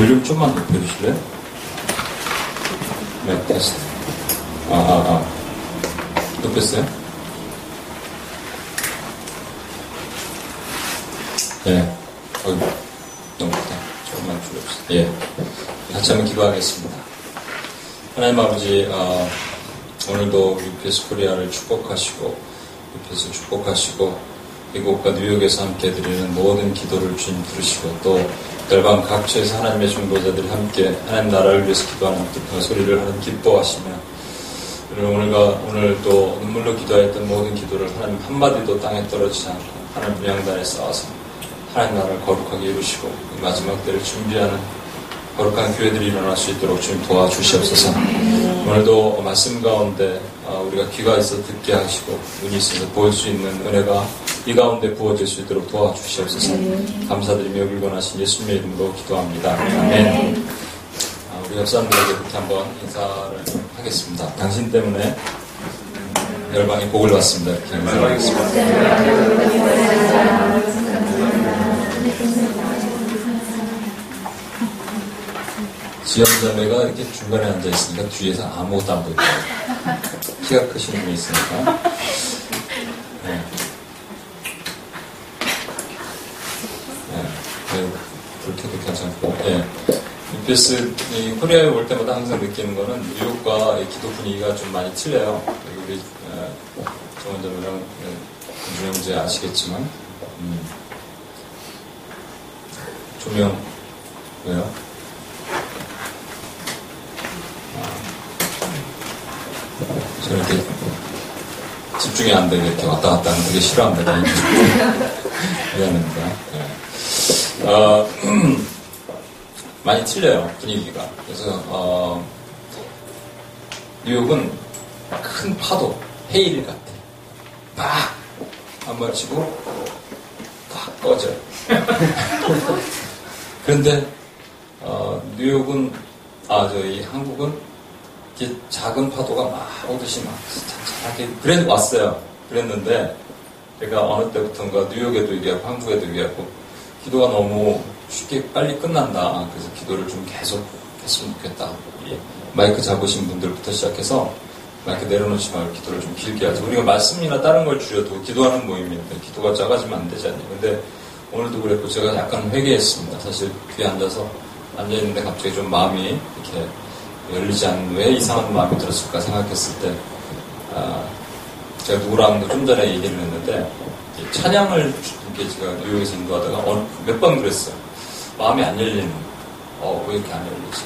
볼륨 좀만 높여주실래요? 네, 테스트. 높였어요? 네. 어이구, 너무 크다. 조금만 줄여주세요. 예. 같이 한번 기도하겠습니다. 하나님 아버지, 오늘도 위피스 코리아를 축복하시고, 위피스 축복하시고, 이곳과 뉴욕에서 함께 드리는 모든 기도를 주님 들으시고, 또 열방 각처에서 하나님의 중보자들이 함께 하나님 나라를 위해서 기도하는 소리를 하는 기뻐하시며, 그리고 오늘 또 눈물로 기도했던 모든 기도를 하나님 한마디도 땅에 떨어지지 않고 하나님 명단에 쌓아서 하나님 나라를 거룩하게 이루시고 이 마지막 때를 준비하는 거룩한 교회들이 일어날 수 있도록 주님 도와주시옵소서. 오늘도 말씀 가운데 우리가 귀가 있어 듣게 하시고 눈이 있어서 볼 수 있는 은혜가 이 가운데 부어질 수 있도록 도와주시옵소서. 감사드리며 불건하신 예수님의 이름으로 기도합니다. 아멘. 우리 옆사람들에게 그렇게 한번 인사를 하겠습니다. 당신 때문에 열방이 복을 받습니다. 이렇게 인사하겠습니다. 지연자매가 이렇게 중간에 앉아있으니까 뒤에서 아무것도 안 보입니다. 키가 크신 분이 있으니까. 네. 그렇게도 괜찮고. 네. UPS, 이 코리아에 올 때마다 항상 느끼는 거는 뉴욕과 기도 분위기가 좀 많이 틀려요. 우리, 정원자매랑, 김준영 형제 아시겠지만, 조명, 왜요? 저는 이렇게 집중이 안 되게 이렇게 왔다 갔다 하는 되게 싫어합니다. 미안합니다. 네. 많이 틀려요, 분위기가. 그래서, 뉴욕은 큰 파도, 헤일 같아. 막! 한 번 치고, 딱 꺼져요. 그런데, 뉴욕은, 저희 한국은 작은 파도가 막 오듯이 막 잔잔하게 그래 왔어요. 그랬는데 제가 어느 때부터인가 뉴욕에도 얘기하고 한국에도 얘기하고 기도가 너무 쉽게 빨리 끝난다. 그래서 기도를 좀 계속 했으면 좋겠다. 마이크 잡으신 분들부터 시작해서 마이크 내려놓지 말고 기도를 좀 길게 하자. 우리가 말씀이나 다른 걸 줄여도 기도하는 모임인데 기도가 작아지면 안 되지 않냐. 근데 오늘도 그랬고 제가 약간 회개했습니다. 사실 뒤에 앉아있는데 갑자기 좀 마음이 이렇게 열리지 않는 왜 이상한 마음이 들었을까 생각했을 때 제가 누구랑도 좀 전에 얘기를 했는데 찬양을 이렇게 제가 뉴욕에서 인도하다가 몇 번 그랬어요. 마음이 안 열리는 왜 이렇게 안 열리지?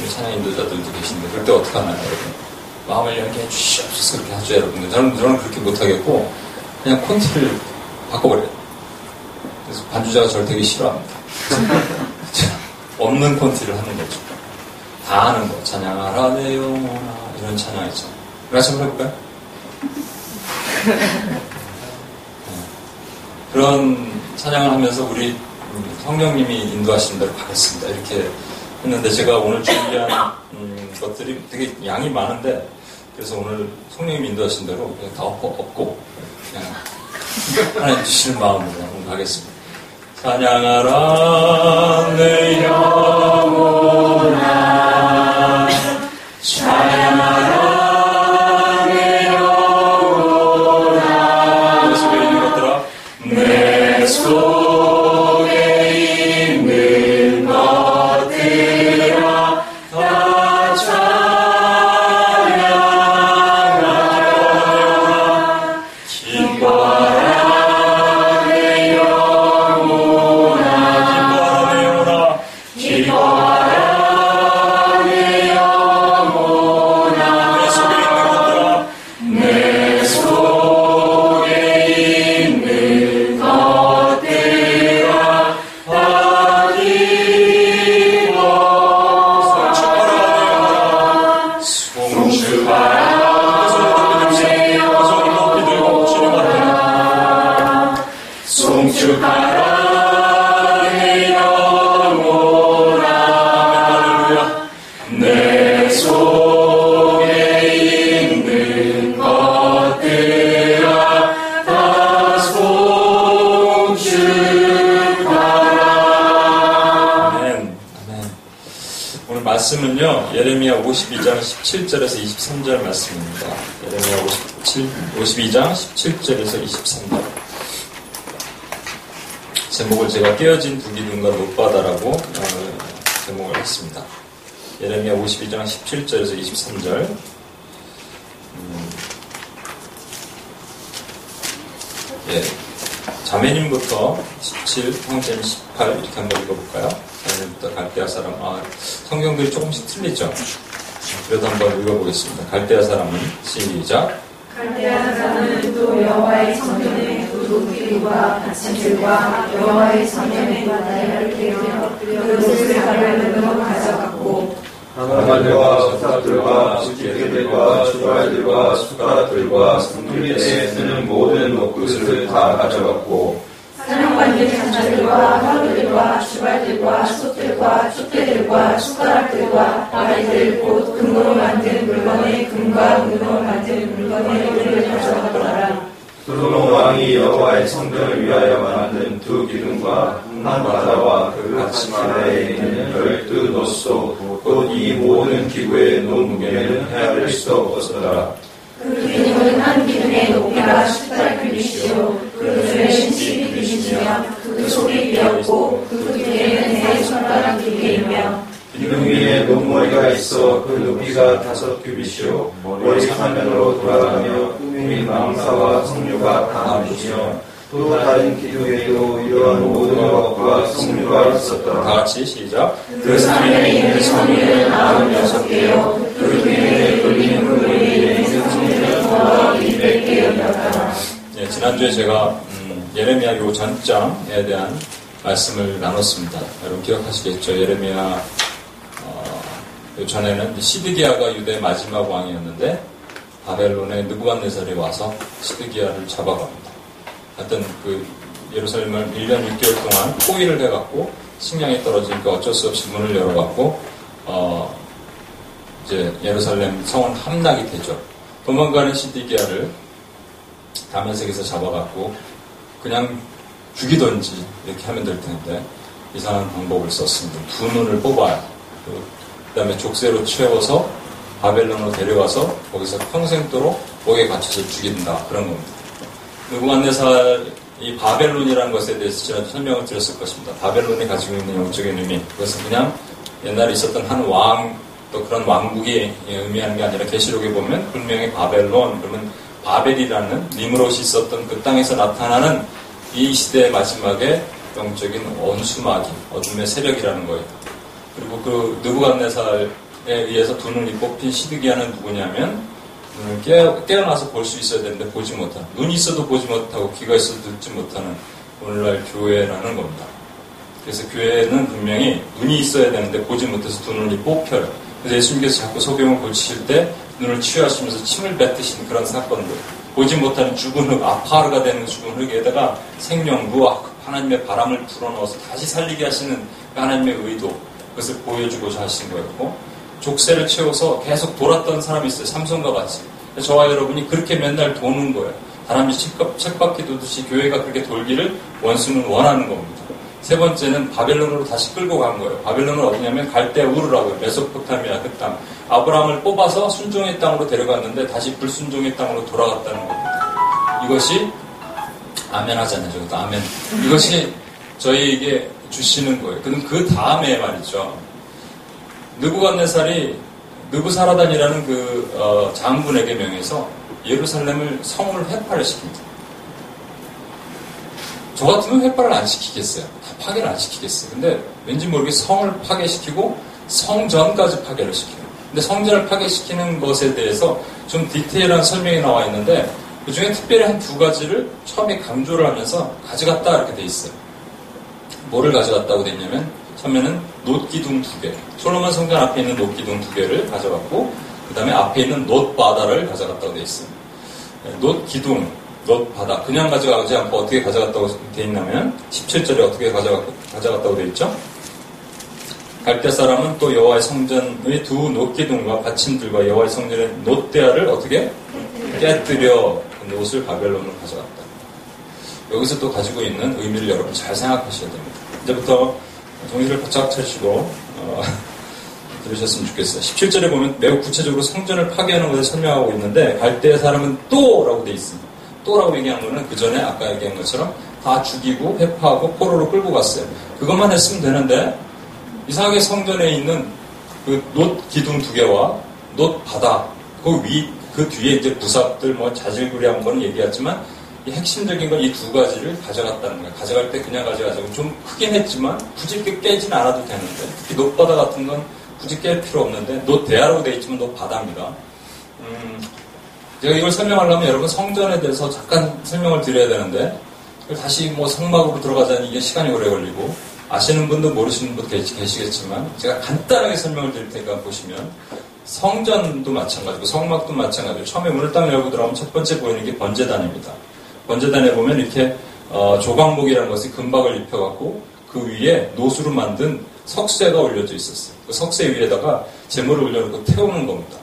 우리 찬양 인도자들도 계신데 그때 어떡하나요 여러분? 마음을 열게 해주시옵소서 그렇게 하죠 여러분들. 저는 그렇게 못하겠고 그냥 콘티를 바꿔버려요. 그래서 반주자가 저를 되게 싫어합니다. 없는 콘티를 하는 거죠. 다 아는 거. 찬양하라 내 영혼아 이런 찬양 있죠. 우리 같이 한번 해볼까요? 그런 찬양을 하면서 우리 성령님이 인도하시는 대로 가겠습니다. 이렇게 했는데 제가 오늘 준비한 것들이 되게 양이 많은데 그래서 오늘 성령님이 인도하시는 대로 그냥 다 엎고 그냥 하나님 주시는 마음으로 한번 가겠습니다. 찬양하라 내 영혼아 찬양하라 내 영혼아 내 속에 있는 것들아 내 속에 있는 것들아 다 찬양하라 기뻐하라 내 영혼아 기뻐하라 내 영혼아 말씀은요, 예레미야 52장 17절에서 23절 말씀입니다. 예레미야 52장 17절에서 23절. 제목을 제가 깨어진 두 기둥과 높바다라고 제목을 했습니다. 예레미야 52장 17절에서 23절. 자매님부터 17, 형제님 18 이렇게 한번 읽어볼까요? 자매님부터 갈대아 사람. 성경들이 조금씩 틀리죠? 그래도 한번 읽어보겠습니다. 갈대아 사람은 시작. 갈대아 사람은 또 여호와의 성전에 두 도끼들과 밭임들과 여호와의 성전에 나열을 깨며 그것을 바벨론으로 가져갔고 아말들과 석탑들과 집게들과 주갈들과 숟가락들과 성전에 쓰는 모든 목구슬을 다 가져갔고 사냥관의 장자들과 화루들과 주갈들과 솥들과 촛대들과 숟가락들과 아래들 곧 금으로 만든 물건에 금과 은으로 만든 물건에 은을 가져갔더라. 솔로몬 왕이 여호와의 성전을 위하여 만든 두 기둥과 한 바다와 그 받침하에 있는 12노소 곧 이 모든 기구의 무게는 헤아릴 수 없었더라. 그 기둥은 한 기둥의 높이가 18규빗이요 그 줄의 12규빗이며 그 속이 비었고 그 뒤에는 네 손가락 길이이며 기둥 위에 높머리가 있어 그 높이가 5규빗이요 머리 사면으로 돌아가며 이 망사와 석류가 다 나뉘며 또 다른 기둥에도 이러한 모든 것과 석류가 있었더라. 다같이 시작. 그 산에 있는 섬유는 96개요 그 위에 돌리는 물에 있는 섬유는 더러 200개였더라. 예, 지난주에 제가 예레미야 요 전장에 대한 말씀을 나눴습니다. 여러분 기억하시겠죠? 예레미야 요 전에는 시드기야가 유대 마지막 왕이었는데 바벨론의 느부갓네살이 와서 시드기야를 잡아갑니다. 하여튼 그 예루살렘을 1년 6개월 동안 포위를 해갖고 식량이 떨어지니까 어쩔 수 없이 문을 열어갖고 이제 예루살렘 성은 함락이 되죠. 도망가는 시드기야를 다메섹에서 잡아갖고 그냥 죽이든지 이렇게 하면 될 텐데 이상한 방법을 썼습니다. 두 눈을 뽑아요. 그 다음에 족쇄로 채워서 바벨론으로 데려와서 거기서 평생도록 목에 갇혀서 죽인다. 그런 겁니다. 느부갓네살 이 바벨론이라는 것에 대해서 제가 설명을 드렸을 것입니다. 바벨론이 가지고 있는 영적인 의미, 그것은 그냥 옛날에 있었던 한 왕, 또 그런 왕국이 의미하는 게 아니라 계시록에 보면 분명히 바벨론, 그러면 바벨이라는 니므롯이 있었던 그 땅에서 나타나는 이 시대의 마지막에 영적인 원수마귀, 어둠의 세력이라는 거예요. 그리고 그 느부갓네살 에 의해서 두 눈이 뽑힌 시드기야는 누구냐면 눈을 깨어나서 볼 수 있어야 되는데 보지 못하는, 눈이 있어도 보지 못하고 귀가 있어도 듣지 못하는 오늘날 교회라는 겁니다. 그래서 교회는 분명히 눈이 있어야 되는데 보지 못해서 두 눈이 뽑혀요. 그래서 예수님께서 자꾸 소경을 고치실 때 눈을 치유하시면서 침을 뱉으신 그런 사건들, 보지 못하는 죽은 흙, 아파르가 되는 죽은 흙에다가 생명, 무학, 하나님의 바람을 불어넣어서 다시 살리게 하시는 하나님의 의도, 그것을 보여주고자 하신 거였고 족쇄를 채워서 계속 돌았던 사람이 있어요. 삼손과 같이. 저와 여러분이 그렇게 맨날 도는 거예요. 사람이 책바퀴 도듯이 교회가 그렇게 돌기를 원수는 원하는 겁니다. 세 번째는 바벨론으로 다시 끌고 간 거예요. 바벨론은 어디냐면 갈대아 우르라고요. 메소포타미아 그 땅. 아브라함을 뽑아서 순종의 땅으로 데려갔는데 다시 불순종의 땅으로 돌아갔다는 겁니다. 이것이 아멘 하잖아요. 저것도 아멘. 이것이 저희에게 주시는 거예요. 그럼 그 다음에 말이죠. 느부갓네살이 느부사라단이라는 그 장군에게 명해서 예루살렘을 성을 회파를 시킵니다. 저 같으면 회파를 안 시키겠어요. 다 파괴를 안 시키겠어요. 근데 왠지 모르게 성을 파괴시키고 성전까지 파괴를 시켜요. 근데 성전을 파괴시키는 것에 대해서 좀 디테일한 설명이 나와 있는데 그 중에 특별히 한 두 가지를 처음에 강조를 하면서 가져갔다 이렇게 돼 있어요. 뭐를 가져갔다고 돼 있냐면 처음에는 놋기둥 2개, 솔로몬 성전 앞에 있는 놋기둥 2개를 가져갔고 그 다음에 앞에 있는 놋바다를 가져갔다고 돼 있어요. 놋기둥, 놋바다 그냥 가져가지 않고 어떻게 가져갔다고 돼 있냐면 17절에 어떻게 가져갔다고 돼 있죠? 갈대 사람은 또 여호와의 성전의 두 놋기둥과 받침들과 여호와의 성전의 놋대야를 어떻게 깨뜨려 놋을 바벨론으로 가져갔다. 여기서 또 가지고 있는 의미를 여러분 잘 생각하셔야 됩니다. 이제부터 정신을 바짝 차시고 들으셨으면 좋겠어요. 17절에 보면 매우 구체적으로 성전을 파괴하는 것을 설명하고 있는데 갈대아 사람은 또라고 돼 있습니다. 또라고 얘기한 거는 그 전에 아까 얘기한 것처럼 다 죽이고 회파하고 포로로 끌고 갔어요. 그것만 했으면 되는데 이상하게 성전에 있는 그 놋 기둥 2개와 놋 바다 그 뒤에 이제 부삽들 뭐 자질구리 한 거는 얘기했지만 이 핵심적인 건 이 두 가지를 가져갔다는 거예요. 가져갈 때 그냥 가져가자고 좀 크긴 했지만 굳이 이렇게 깨진 않아도 되는데 특히 놋바다 같은 건 굳이 깰 필요 없는데 놋대야로 돼 있지만 놋바다입니다. 제가 이걸 설명하려면 여러분 성전에 대해서 잠깐 설명을 드려야 되는데 다시 뭐 성막으로 들어가자니 이게 시간이 오래 걸리고 아시는 분도 모르시는 분도 계시겠지만 제가 간단하게 설명을 드릴 테니까 보시면 성전도 마찬가지고 성막도 마찬가지고 처음에 문을 딱 열고 들어가면 첫 번째 보이는 게 번제단입니다. 번제단에 보면 이렇게 조각목이라는 것이 금박을 입혀갖고 그 위에 노수로 만든 석쇠가 올려져 있었어요. 그 석쇠 위에다가 제물을 올려놓고 태우는 겁니다.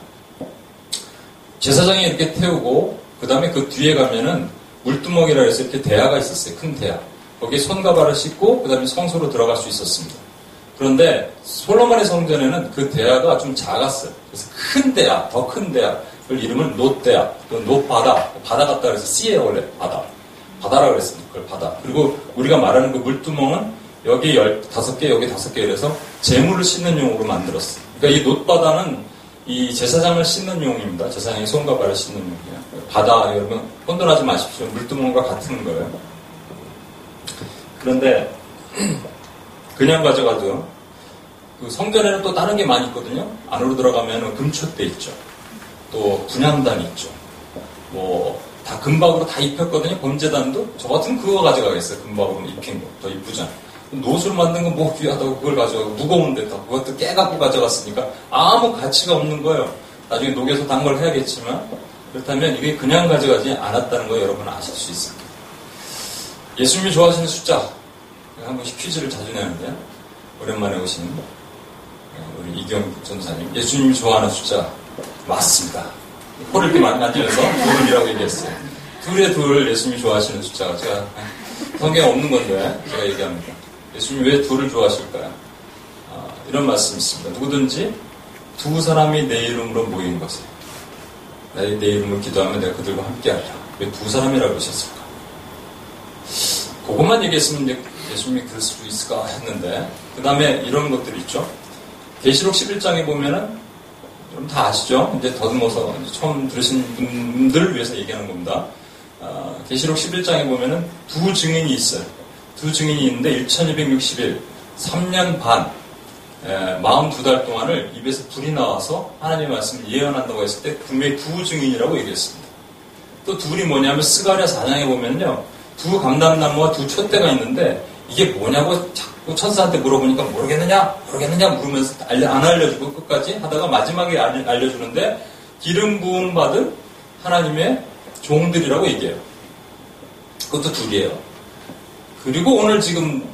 제사장이 이렇게 태우고 그 다음에 그 뒤에 가면은 물두멍이라 해서 이렇게 대야가 있었어요. 큰 대야. 거기에 손과 발을 씻고 그 다음에 성소로 들어갈 수 있었습니다. 그런데 솔로몬의 성전에는 그 대야가 좀 작았어요. 그래서 큰 대야, 더 큰 대야. 그 이름을 놋대야, 놋바다, 바다 같다 그래서 씨예요 원래 바다, 바다라고 그랬습니다. 그걸 바다. 그리고 우리가 말하는 그 물두멍은 여기 15개, 여기 5개 이래서 재물을 씻는 용으로 만들었어요. 그러니까 이 놋바다는 이 제사장을 씻는 용입니다. 제사장이 손과 발을 씻는 용이에요. 바다 여러분 혼돈하지 마십시오. 물두멍과 같은 거예요. 그런데 그냥 가져가도 그 성전에는 또 다른 게 많이 있거든요. 안으로 들어가면 금촛대 있죠. 또 분향단이 있죠. 뭐 다 금박으로 다 입혔거든요. 번제단도 저 같은 그거 가져가겠어요. 금박으로 입힌 거 더 이쁘잖아. 노술 만든 건 뭐 귀하다고 그걸 가져가고 무거운데 다 그것도 깨갖고 가져갔으니까 아무 가치가 없는 거예요. 나중에 녹여서 단 걸 해야겠지만 그렇다면 이게 그냥 가져가지 않았다는 거 여러분 아실 수 있을 거예요. 예수님이 좋아하시는 숫자 한 번씩 퀴즈를 자주 내는데 오랜만에 오시는 우리 이경 전사님 예수님이 좋아하는 숫자 맞습니다. 코를 이렇게 만들어서 둘이라고 얘기했어요. 둘에 둘 예수님이 좋아하시는 숫자가 제가 성경에 없는 건데 제가 얘기합니다. 예수님이 왜 둘을 좋아하실까요? 이런 말씀이 있습니다. 누구든지 두 사람이 내 이름으로 모인 것을 내 이름으로 기도하면 내가 그들과 함께하리라. 왜 두 사람이라고 하셨을까? 그것만 얘기했으면 예수님이 그럴 수도 있을까 했는데 그 다음에 이런 것들이 있죠. 계시록 11장에 보면은 여러분 다 아시죠? 이제 더듬어서 이제 처음 들으신 분들을 위해서 얘기하는 겁니다. 계시록 11장에 보면은 두 증인이 있어요. 두 증인이 있는데 1261, 3년 반, 42달 동안을 입에서 불이 나와서 하나님의 말씀을 예언한다고 했을 때 분명히 두 증인이라고 얘기했습니다. 또 둘이 뭐냐면 스가랴 4장에 보면요. 두 감람나무와 두 촛대가 있는데 이게 뭐냐고 자꾸 천사한테 물어보니까 모르겠느냐 물으면서 안 알려주고 끝까지 하다가 마지막에 알려주는데 기름 부음 받은 하나님의 종들이라고 얘기해요. 그것도 둘이에요. 그리고 오늘 지금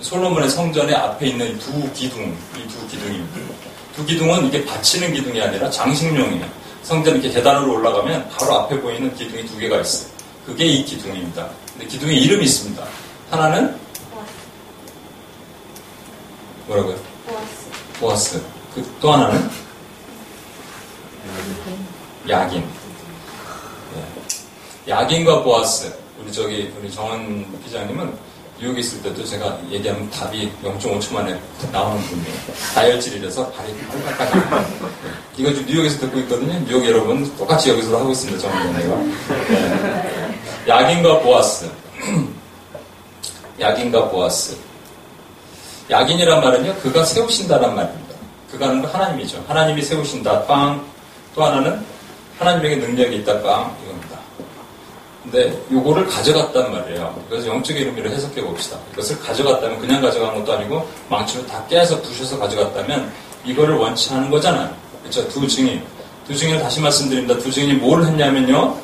솔로몬의 성전에 앞에 있는 이 두 기둥입니다. 두 기둥은 이게 바치는 기둥이 아니라 장식용이에요. 성전 이렇게 계단으로 올라가면 바로 앞에 보이는 기둥이 2개가 있어요. 그게 이 기둥입니다. 근데 기둥에 이름이 있습니다. 하나는 뭐라고요? 보아스. 그 또 하나는 야긴. 네. 야긴과 보아스. 우리 정원 기자님은 뉴욕에 있을 때도 제가 얘기하면 답이 0.5초 만에 나오는 분이에요. 다혈질이라서 발이 빨갛다. 이거 지금 뉴욕에서 듣고 있거든요. 뉴욕 여러분 똑같이 여기서도 하고 있습니다. 정원 기자님과. 야긴과 보아스. 야긴과 보아스. 야긴이란 말은요, 그가 세우신다란 말입니다. 그가는 거 하나님이죠. 하나님이 세우신다, 빵. 또 하나는 하나님에게 능력이 있다, 빵. 이겁니다. 근데 요거를 가져갔단 말이에요. 그래서 영적인 의미로 해석해 봅시다. 이것을 가져갔다면 그냥 가져간 것도 아니고 망치로 다 깨서 부셔서 가져갔다면 이거를 원치 않은 거잖아요. 그렇죠? 두 증인. 두 증인을 다시 말씀드립니다. 두 증인이 뭘 했냐면요.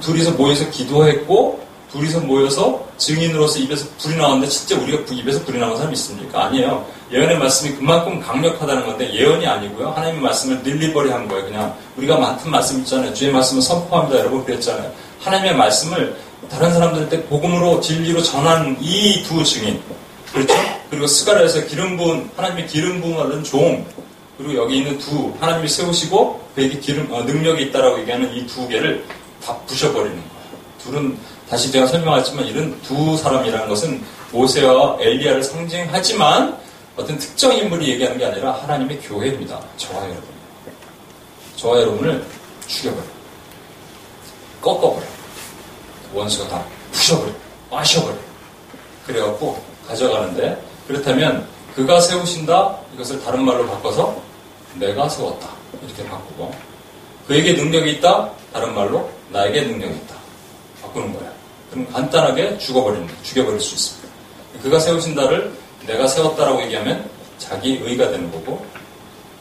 둘이서 모여서 기도했고 둘이서 모여서 증인으로서 입에서 불이 나왔는데 진짜 우리가 입에서 불이 나온 사람이 있습니까? 아니에요. 예언의 말씀이 그만큼 강력하다는 건데 예언이 아니고요. 하나님의 말씀을 닐리버리 한 거예요. 그냥 우리가 많은 말씀 있잖아요. 주의 말씀을 선포합니다. 여러분 그랬잖아요. 하나님의 말씀을 다른 사람들한테 복음으로 진리로 전하는 이 두 증인. 그렇죠? 그리고 스가랴에서 기름 부은 하나님의 기름 부은 종. 그리고 여기 있는 두 하나님이 세우시고 그에게 기름 능력이 있다라고 얘기하는 이 두 개를 다 부셔버리는 거예요. 둘은 다시 제가 설명했지만 이런 두 사람이라는 것은 모세와 엘리야를 상징하지만 어떤 특정 인물이 얘기하는 게 아니라 하나님의 교회입니다. 저와 여러분, 저와 여러분을 죽여버려, 꺾어버려, 원수가 다 부셔버려, 마셔버려. 그래갖고 가져가는데, 그렇다면 그가 세우신다, 이것을 다른 말로 바꿔서 내가 세웠다 이렇게 바꾸고, 그에게 능력이 있다, 다른 말로 나에게 능력이 있다 바꾸는 거야. 그럼 간단하게 죽여버릴 수 있습니다. 그가 세우신다를 내가 세웠다라고 얘기하면 자기 의가 되는 거고,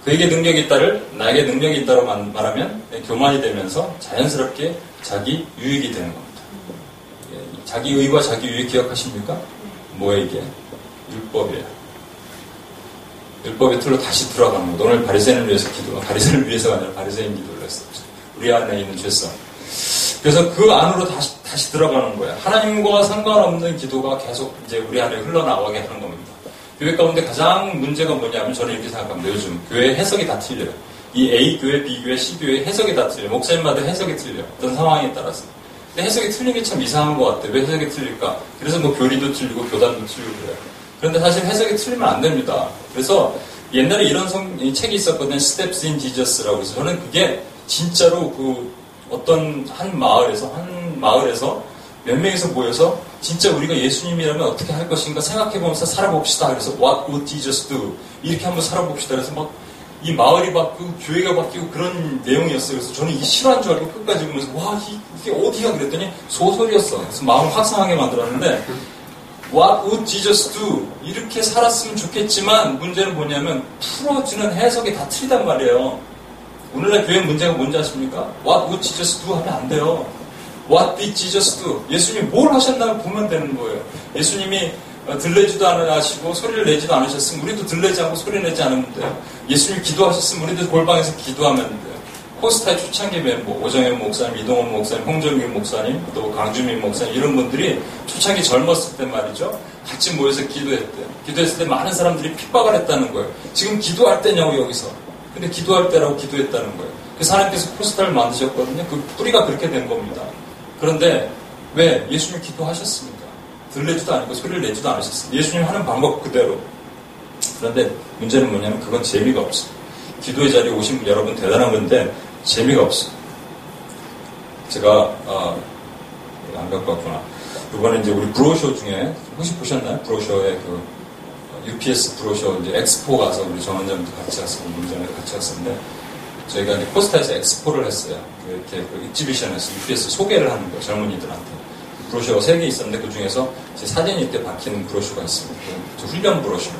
그에게 능력이 있다를 나에게 능력이 있다고 말하면 교만이 되면서 자연스럽게 자기 유익이 되는 겁니다. 자기 의와 자기 유익 기억하십니까? 뭐예요 이게? 율법이에요. 율법의 틀로 다시 들어가는 거. 오늘 바리새인을 위해서 기도, 바리새인을 위해서가 아니라 바리새인 기도를 했었죠. 우리 안에 있는 죄성. 그래서 그 안으로 다시 들어가는 거예요. 하나님과 상관없는 기도가 계속 이제 우리 안에 흘러나오게 하는 겁니다. 교회 가운데 가장 문제가 뭐냐면, 저는 이렇게 생각합니다. 요즘 교회 해석이 다 틀려요. 이 A 교회, B 교회, C 교회 해석이 다 틀려요. 목사님마다 해석이 틀려요. 어떤 상황에 따라서. 근데 해석이 틀린 게 참 이상한 것 같아요. 왜 해석이 틀릴까? 그래서 뭐 교리도 틀리고 교단도 틀리고 그래요. 그런데 사실 해석이 틀리면 안 됩니다. 그래서 옛날에 이런 책이 있었거든요. Steps in Jesus라고 해서, 저는 그게 진짜로 그 어떤 한 마을에서 몇 명이서 모여서 진짜 우리가 예수님이라면 어떻게 할 것인가 생각해보면서 살아봅시다. 그래서 What would Jesus do? 이렇게 한번 살아봅시다. 그래서 막 이 마을이 바뀌고 교회가 바뀌고 그런 내용이었어요. 그래서 저는 이게 실화인 줄 알고 끝까지 보면서 와, 이게 어디야 그랬더니 소설이었어. 그래서 마음을 확상하게 만들었는데, What would Jesus do? 이렇게 살았으면 좋겠지만 문제는 뭐냐면 풀어지는 해석이 다 틀리단 말이에요. 오늘날 교회 문제가 뭔지 아십니까? What would Jesus do? 하면 안 돼요. What did Jesus do? 예수님이 뭘 하셨나 보면 되는 거예요. 예수님이 들레지도 않으시고 소리를 내지도 않으셨으면 우리도 들레지 않고 소리 내지 않으면 돼요. 예수님이 기도하셨으면 우리도 골방에서 기도하면 돼요. 코스타의 초창기 멤버, 오정현 목사님, 이동훈 목사님, 홍정민 목사님, 또 강준민 목사님, 이런 분들이 초창기 젊었을 때 말이죠, 같이 모여서 기도했대요. 기도했을 때 많은 사람들이 핍박을 했다는 거예요. 지금 기도할 때냐고 여기서. 근데 기도할 때라고 기도했다는 거예요. 그래서 하나님께서 코스타를 만드셨거든요. 그 뿌리가 그렇게 된 겁니다. 그런데 왜 예수님 기도하셨습니까? 들리지도 않고 소리를 내지도 않으셨습니다. 예수님 하는 방법 그대로. 그런데 문제는 뭐냐면 그건 재미가 없어요. 기도의 자리에 오신 여러분 대단한 건데 재미가 없어요. 제가 안 갖고 왔구나. 이번에 이제 우리 브로셔 중에 혹시 보셨나요? 브로셔에 그 UPS 브로셔 이제 엑스포 가서 우리 정원장님도 같이 갔었고 문장님도 같이 갔었는데, 저희가 이제 코스타에서 엑스포를 했어요. 이렇게 그 익지비션에서 UPS 소개를 하는 거예요. 젊은이들한테. 브로셔가 3개 있었는데 그 중에서 제 사진이 이렇게 박히는 브로셔가 있습니다. 그 훈련 브로셔.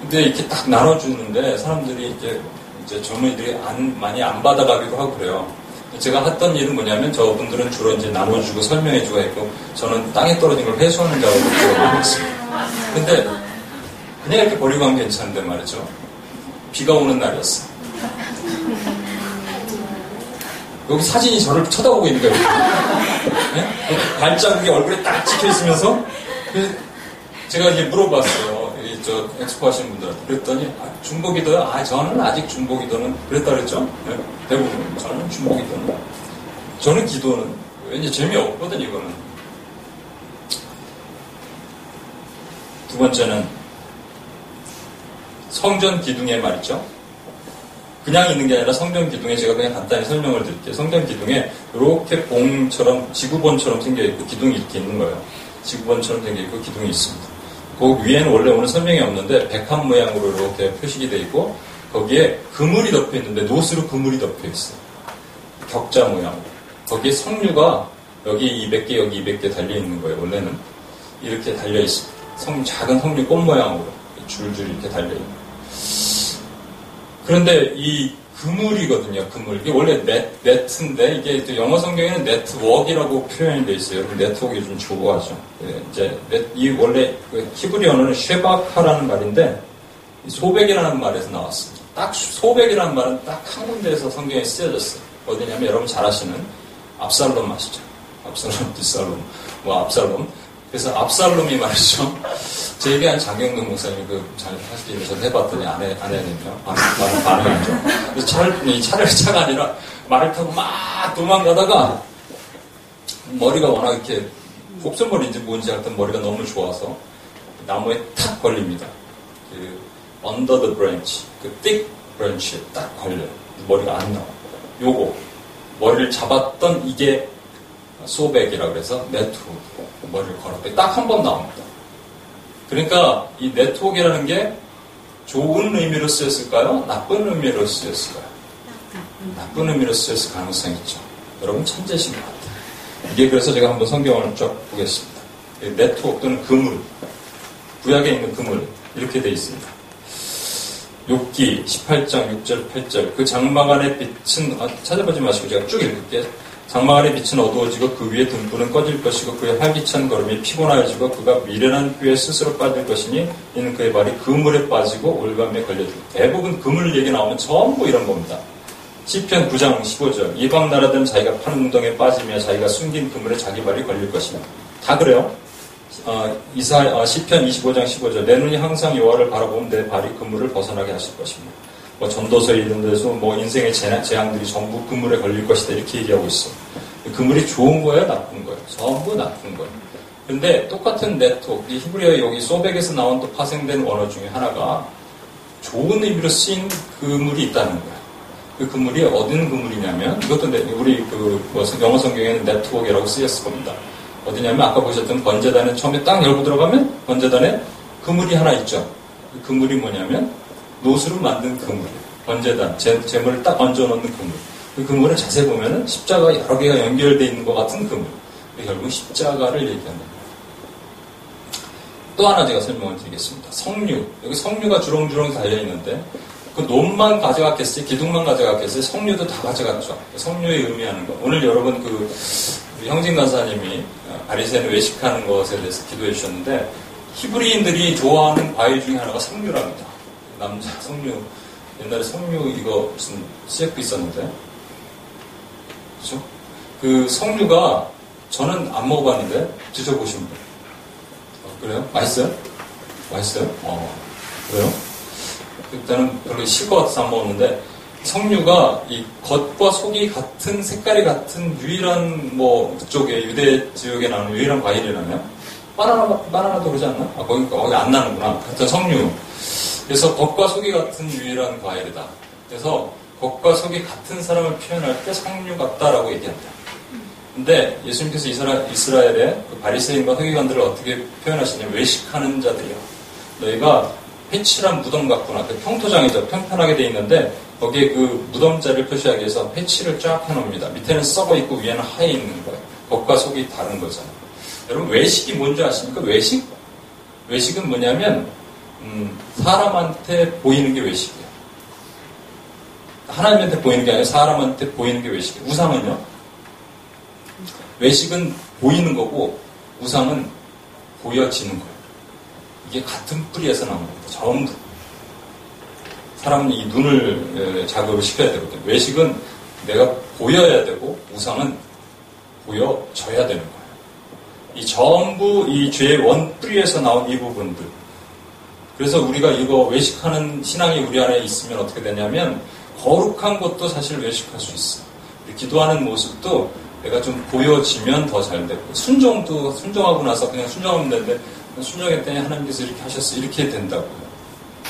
근데 이렇게 딱 나눠주는데 사람들이 이제 젊은이들이 많이 안 받아가기도 하고 그래요. 제가 했던 일은 뭐냐면, 저분들은 주로 이제 나눠주고 설명해주고 했고, 저는 땅에 떨어진 걸 회수하는 작업을 하고 있습니다. 근데 그냥 이렇게 버리고 가면 괜찮은데 말이죠. 비가 오는 날이었어. 여기 사진이 저를 쳐다보고 있는 거예요. 네? 발자국이 얼굴에 딱 찍혀있으면서. 그래서 제가 이렇게 물어봤어요. 저 엑스포 하시는 분들한테. 그랬더니 중보기도요? 저는 아직 중보기도는 그랬다 그랬죠? 네, 대부분 저는 중보기도는, 저는 기도는 왠지 재미없거든. 이거는 두 번째는 성전 기둥에 말이죠, 그냥 있는 게 아니라 성전 기둥에, 제가 그냥 간단히 설명을 드릴게요. 성전 기둥에 이렇게 봉처럼 지구본처럼 생겨있고 기둥이 이렇게 있는 거예요. 지구본처럼 생겨있고 기둥이 있습니다. 그 위에는 원래 오늘 설명이 없는데 백합 모양으로 이렇게 표식이 되어 있고, 거기에 그물이 덮여 있는데 노스로 그물이 덮여 있어요. 격자 모양으로. 거기에 석류가 여기 200개 여기 200개 달려있는 거예요. 원래는 이렇게 달려있습니다. 작은 석류 꽃 모양으로 줄줄 이렇게 달려있는. 그런데 이 그물이거든요. 그물. 이게 원래 네트인데, 이게 또 영어 성경에는 네트워크라고 표현이 되어 있어요. 여러분, 네트워크 요즘 좋아하죠. 예, 이제, 이 원래 그 히브리 언어는 쉐바카라는 말인데, 소백이라는 말에서 나왔습니다. 딱 소백이라는 말은 딱 한 군데에서 성경에 쓰여졌어요. 어디냐면, 여러분 잘 아시는 압살롬 아시죠? 압살롬, 뒷살롬, 뭐 압살롬. 그래서 압살롬이 말이죠. 제 얘기한 장경동 목사님 그 사실 저도 해봤더니 안 반응하죠. 그래서 차가 아니라 말을 타고 막 도망가다가 머리가 워낙 이렇게 곱슬머리인지 뭔지 하여튼 머리가 너무 좋아서 나무에 탁 걸립니다. 그 under the branch, 그 thick branch에 딱 걸려요. 머리가 안 나와요. 요거 머리를 잡았던 이게 소백이라 그래서 네트로 머리를 걸었더니 딱 한 번 나옵니다. 그러니까 이 네트워크라는 게 좋은 의미로 쓰였을까요? 나쁜 의미로 쓰였을까요? 나쁜 의미로 쓰였을 가능성이 있죠. 여러분 천재신 것 같아요. 이게 그래서 제가 한번 성경을 쫙 보겠습니다. 네트워크 또는 그물, 구약에 있는 그물 이렇게 돼 있습니다. 욥기 18장 6절 8절 그 장막 안에 빛은 찾아보지 마시고 제가 쭉 읽을게요. 장막 안에 빛은 어두워지고 그 위에 등불은 꺼질 것이고 그의 활기찬 걸음이 피곤하여지고 그가 미련한 꾀에 스스로 빠질 것이니 이는 그의 발이 그물에 빠지고 올밤에 걸려들. 대부분 그물 얘기 나오면 전부 이런 겁니다. 시편 9장 15절 이방 나라들은 자기가 파는 웅덩에 빠지며 자기가 숨긴 그물에 자기 발이 걸릴 것이다. 다 그래요. 시편 25장 15절 내 눈이 항상 여호와를 바라보면 내 발이 그물을 벗어나게 하실 것입니다. 뭐 전도서에 있는 데서 뭐 인생의 재앙들이 전부 그물에 걸릴 것이다 이렇게 얘기하고 있어. 그물이 좋은 거예요, 나쁜 거예요? 전부 나쁜 거예요. 그런데 똑같은 네트워크, 이 히브리어 여기 소백에서 나온 또 파생된 원어 중에 하나가 좋은 의미로 쓰인 그물이 있다는 거예요. 그 그물이 어떤 그물이냐면 이것도 우리 그 영어 성경에는 네트워크라고 쓰였을 겁니다. 어디냐면 아까 보셨던 번제단에 처음에 딱 열고 들어가면 번제단에 그물이 하나 있죠. 그 그물이 뭐냐면 노수로 만든 그물, 번제단, 재물을 딱 얹어놓는 그물. 그 그물을 자세히 보면은 십자가 여러 개가 연결되어 있는 것 같은 그물. 결국 십자가를 얘기하는 거예요. 또 하나 제가 설명을 드리겠습니다. 석류. 여기 석류가 주렁주렁 달려있는데 그 논만 가져갔겠어요? 기둥만 가져갔겠어요? 석류도 다 가져갔죠. 석류의 의미하는 거. 오늘 여러분 그 형진 간사님이 바리새인 외식하는 것에 대해서 기도해 주셨는데 히브리인들이 좋아하는 과일 중에 하나가 석류랍니다. 남자 석류, 옛날에 석류 이거 무슨 CF 있었는데, 그죠? 그 석류가 저는 안 먹어봤는데 드셔보신 분? 그래요? 맛있어요? 맛있어요? 그래요? 일단은 별로 실 것 같아서 안 먹었는데 석류가 이 겉과 속이 같은 색깔이 같은 유일한 뭐 그쪽에 유대 지역에 나오는 유일한 과일이라면 바나나도 그러지 않나? 거기 안 나는구나. 일단 석류. 그래서 겉과 속이 같은 유일한 과일이다. 그래서 겉과 속이 같은 사람을 표현할 때 석류 같다라고 얘기한다. 근데 예수님께서 이스라엘의 그 바리새인과 서기관들을 어떻게 표현하시냐면 외식하는 자들이야. 너희가 회칠한 무덤 같구나. 그 평토장이죠. 평평하게 돼 있는데 거기에 그 무덤자를 표시하기 위해서 회칠을 쫙 해놓습니다. 밑에는 썩어 있고 위에는 하얘 있는 거예요. 겉과 속이 다른 거잖아요. 여러분 외식이 뭔지 아십니까? 외식? 외식은 뭐냐면 사람한테 보이는 게 외식이에요. 하나님한테 보이는 게 아니라 사람한테 보이는 게 외식이에요. 우상은요? 외식은 보이는 거고 우상은 보여지는 거예요. 이게 같은 뿌리에서 나온 겁니다. 전부. 사람은 이 눈을 자극을 시켜야 되거든요. 외식은 내가 보여야 되고 우상은 보여져야 되는 거예요. 이 전부 이 죄의 원뿌리에서 나온 이 부분들. 그래서 우리가 이거 외식하는 신앙이 우리 안에 있으면 어떻게 되냐면 거룩한 것도 사실 외식할 수 있어. 기도하는 모습도 내가 좀 보여지면 더 잘 되고 순종도 순종하고 나서 그냥 순종하면 되는데 순종했더니 하나님께서 이렇게 하셨어. 이렇게 된다고요.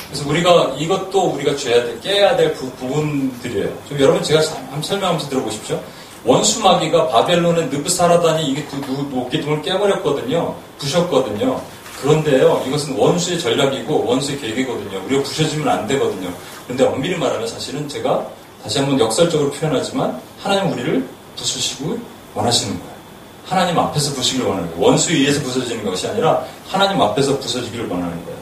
그래서 우리가 이것도 우리가 깨야 될 부분들이에요. 좀 여러분 제가 한번 설명하면서 들어보십시오. 원수마귀가 바벨론의 느부사라단이 이게 목기둥을 깨버렸거든요. 부셨거든요. 그런데요, 이것은 원수의 전략이고 원수의 계획이거든요. 우리가 부셔지면 안 되거든요. 그런데 엄밀히 말하면 사실은 제가 다시 한번 역설적으로 표현하지만 하나님 우리를 부수시고 원하시는 거예요. 하나님 앞에서 부수기를 원하는 거예요. 원수에 의해서 부서지는 것이 아니라 하나님 앞에서 부서지기를 원하는 거예요.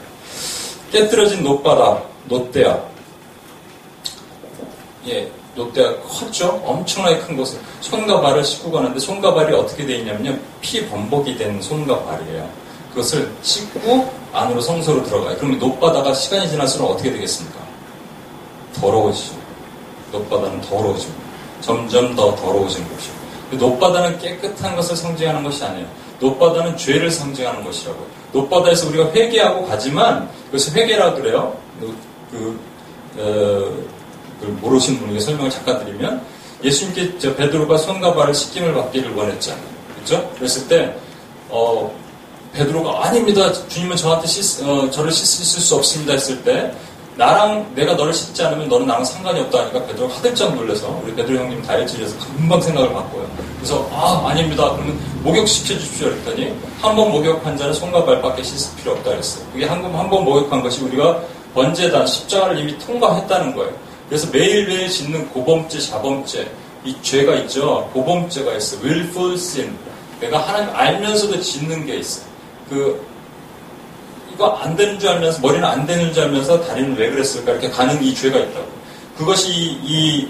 깨뜨려진 놋바닥, 놋대야. 예, 놋대야 컸죠? 엄청나게 큰 것을 손과 발을 씻고 가는데 손과 발이 어떻게 되어 있냐면요. 피 범벅이 된 손과 발이에요. 그것을 씻고 안으로 성소로 들어가요. 그럼 놋바다가 시간이 지날수록 어떻게 되겠습니까? 더러워지죠. 놋바다는 더러워지고 점점 더 더러워지는 것이죠. 그 놋바다는 깨끗한 것을 상징하는 것이 아니에요. 놋바다는 죄를 상징하는 것이라고. 놋바다에서 우리가 회개하고 가지만 그것이 회개라고 그래요. 모르시는 분에게 설명을 잠깐 드리면 예수님께 베드로가 손과 발을 씻김을 받기를 원했잖아요. 그렇죠? 그랬을 때 베드로가 아닙니다. 주님은 저를 씻으실 수 없습니다 했을 때 내가 너를 씻지 않으면 너는 나랑 상관이 없다 하니까 베드로가 화들짝 놀라서 우리 베드로 형님 다혈질이라서 금방 생각을 바꿔요. 그래서 아닙니다. 그러면 목욕시켜 주십시오 그랬더니 한 번 목욕한 자는 손과 발밖에 씻을 필요 없다 그랬어요. 그게 한 번 목욕한 것이 우리가 번제단 십자가를 이미 통과했다는 거예요. 그래서 매일매일 짓는 고범죄, 자범죄 이 죄가 있죠. 고범죄가 있어. willful sin. 내가 하나님 알면서도 짓는 게 있어. 이거 안 되는 줄 알면서, 머리는 안 되는 줄 알면서 다리는 왜 그랬을까? 이렇게 가는 이 죄가 있다고. 그것이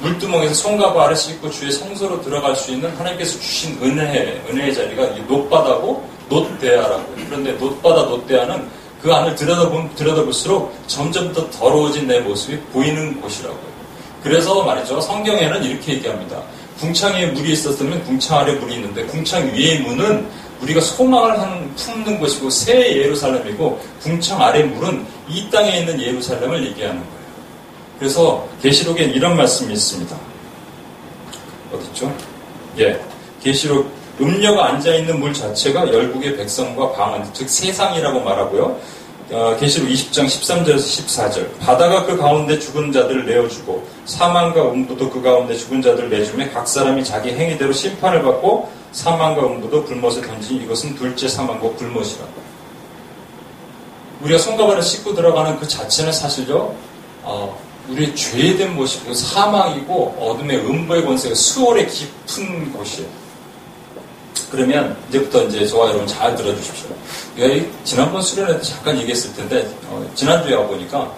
물두멍에서 손과 발을 씻고 주의 성소로 들어갈 수 있는 하나님께서 주신 은혜의 자리가 이 놋바다고 놋대야라고. 그런데 놋바다, 놋대야는 그 안을 들여다볼수록 점점 더 더러워진 내 모습이 보이는 곳이라고요. 그래서 말이죠. 성경에는 이렇게 얘기합니다. 궁창 위에 물이 있었으면 궁창 아래 물이 있는데 궁창 위의 문은 우리가 소망을 품는 곳이고 새 예루살렘이고 궁창 아래 물은 이 땅에 있는 예루살렘을 얘기하는 거예요. 그래서 계시록에 이런 말씀이 있습니다. 어딨죠? 계시록 음녀가 앉아있는 물 자체가 열국의 백성과 방언, 즉 세상이라고 말하고요. 계시록 20장 13절에서 14절 바다가 그 가운데 죽은 자들을 내어주고 사망과 음부도 그 가운데 죽은 자들을 내주며 각 사람이 자기 행위대로 심판을 받고 사망과 음부도 불못에 던지니 이것은 둘째 사망과 불못이라고. 우리가 손과 발을 씻고 들어가는 그 자체는 사실요 우리의 죄에 된 모습이고 사망이고 어둠의 음부의 권세가 수월의 깊은 곳이에요. 그러면 이제부터 저와 여러분 잘 들어주십시오. 지난번 수련회 때 잠깐 얘기했을 텐데 지난주에 와보니까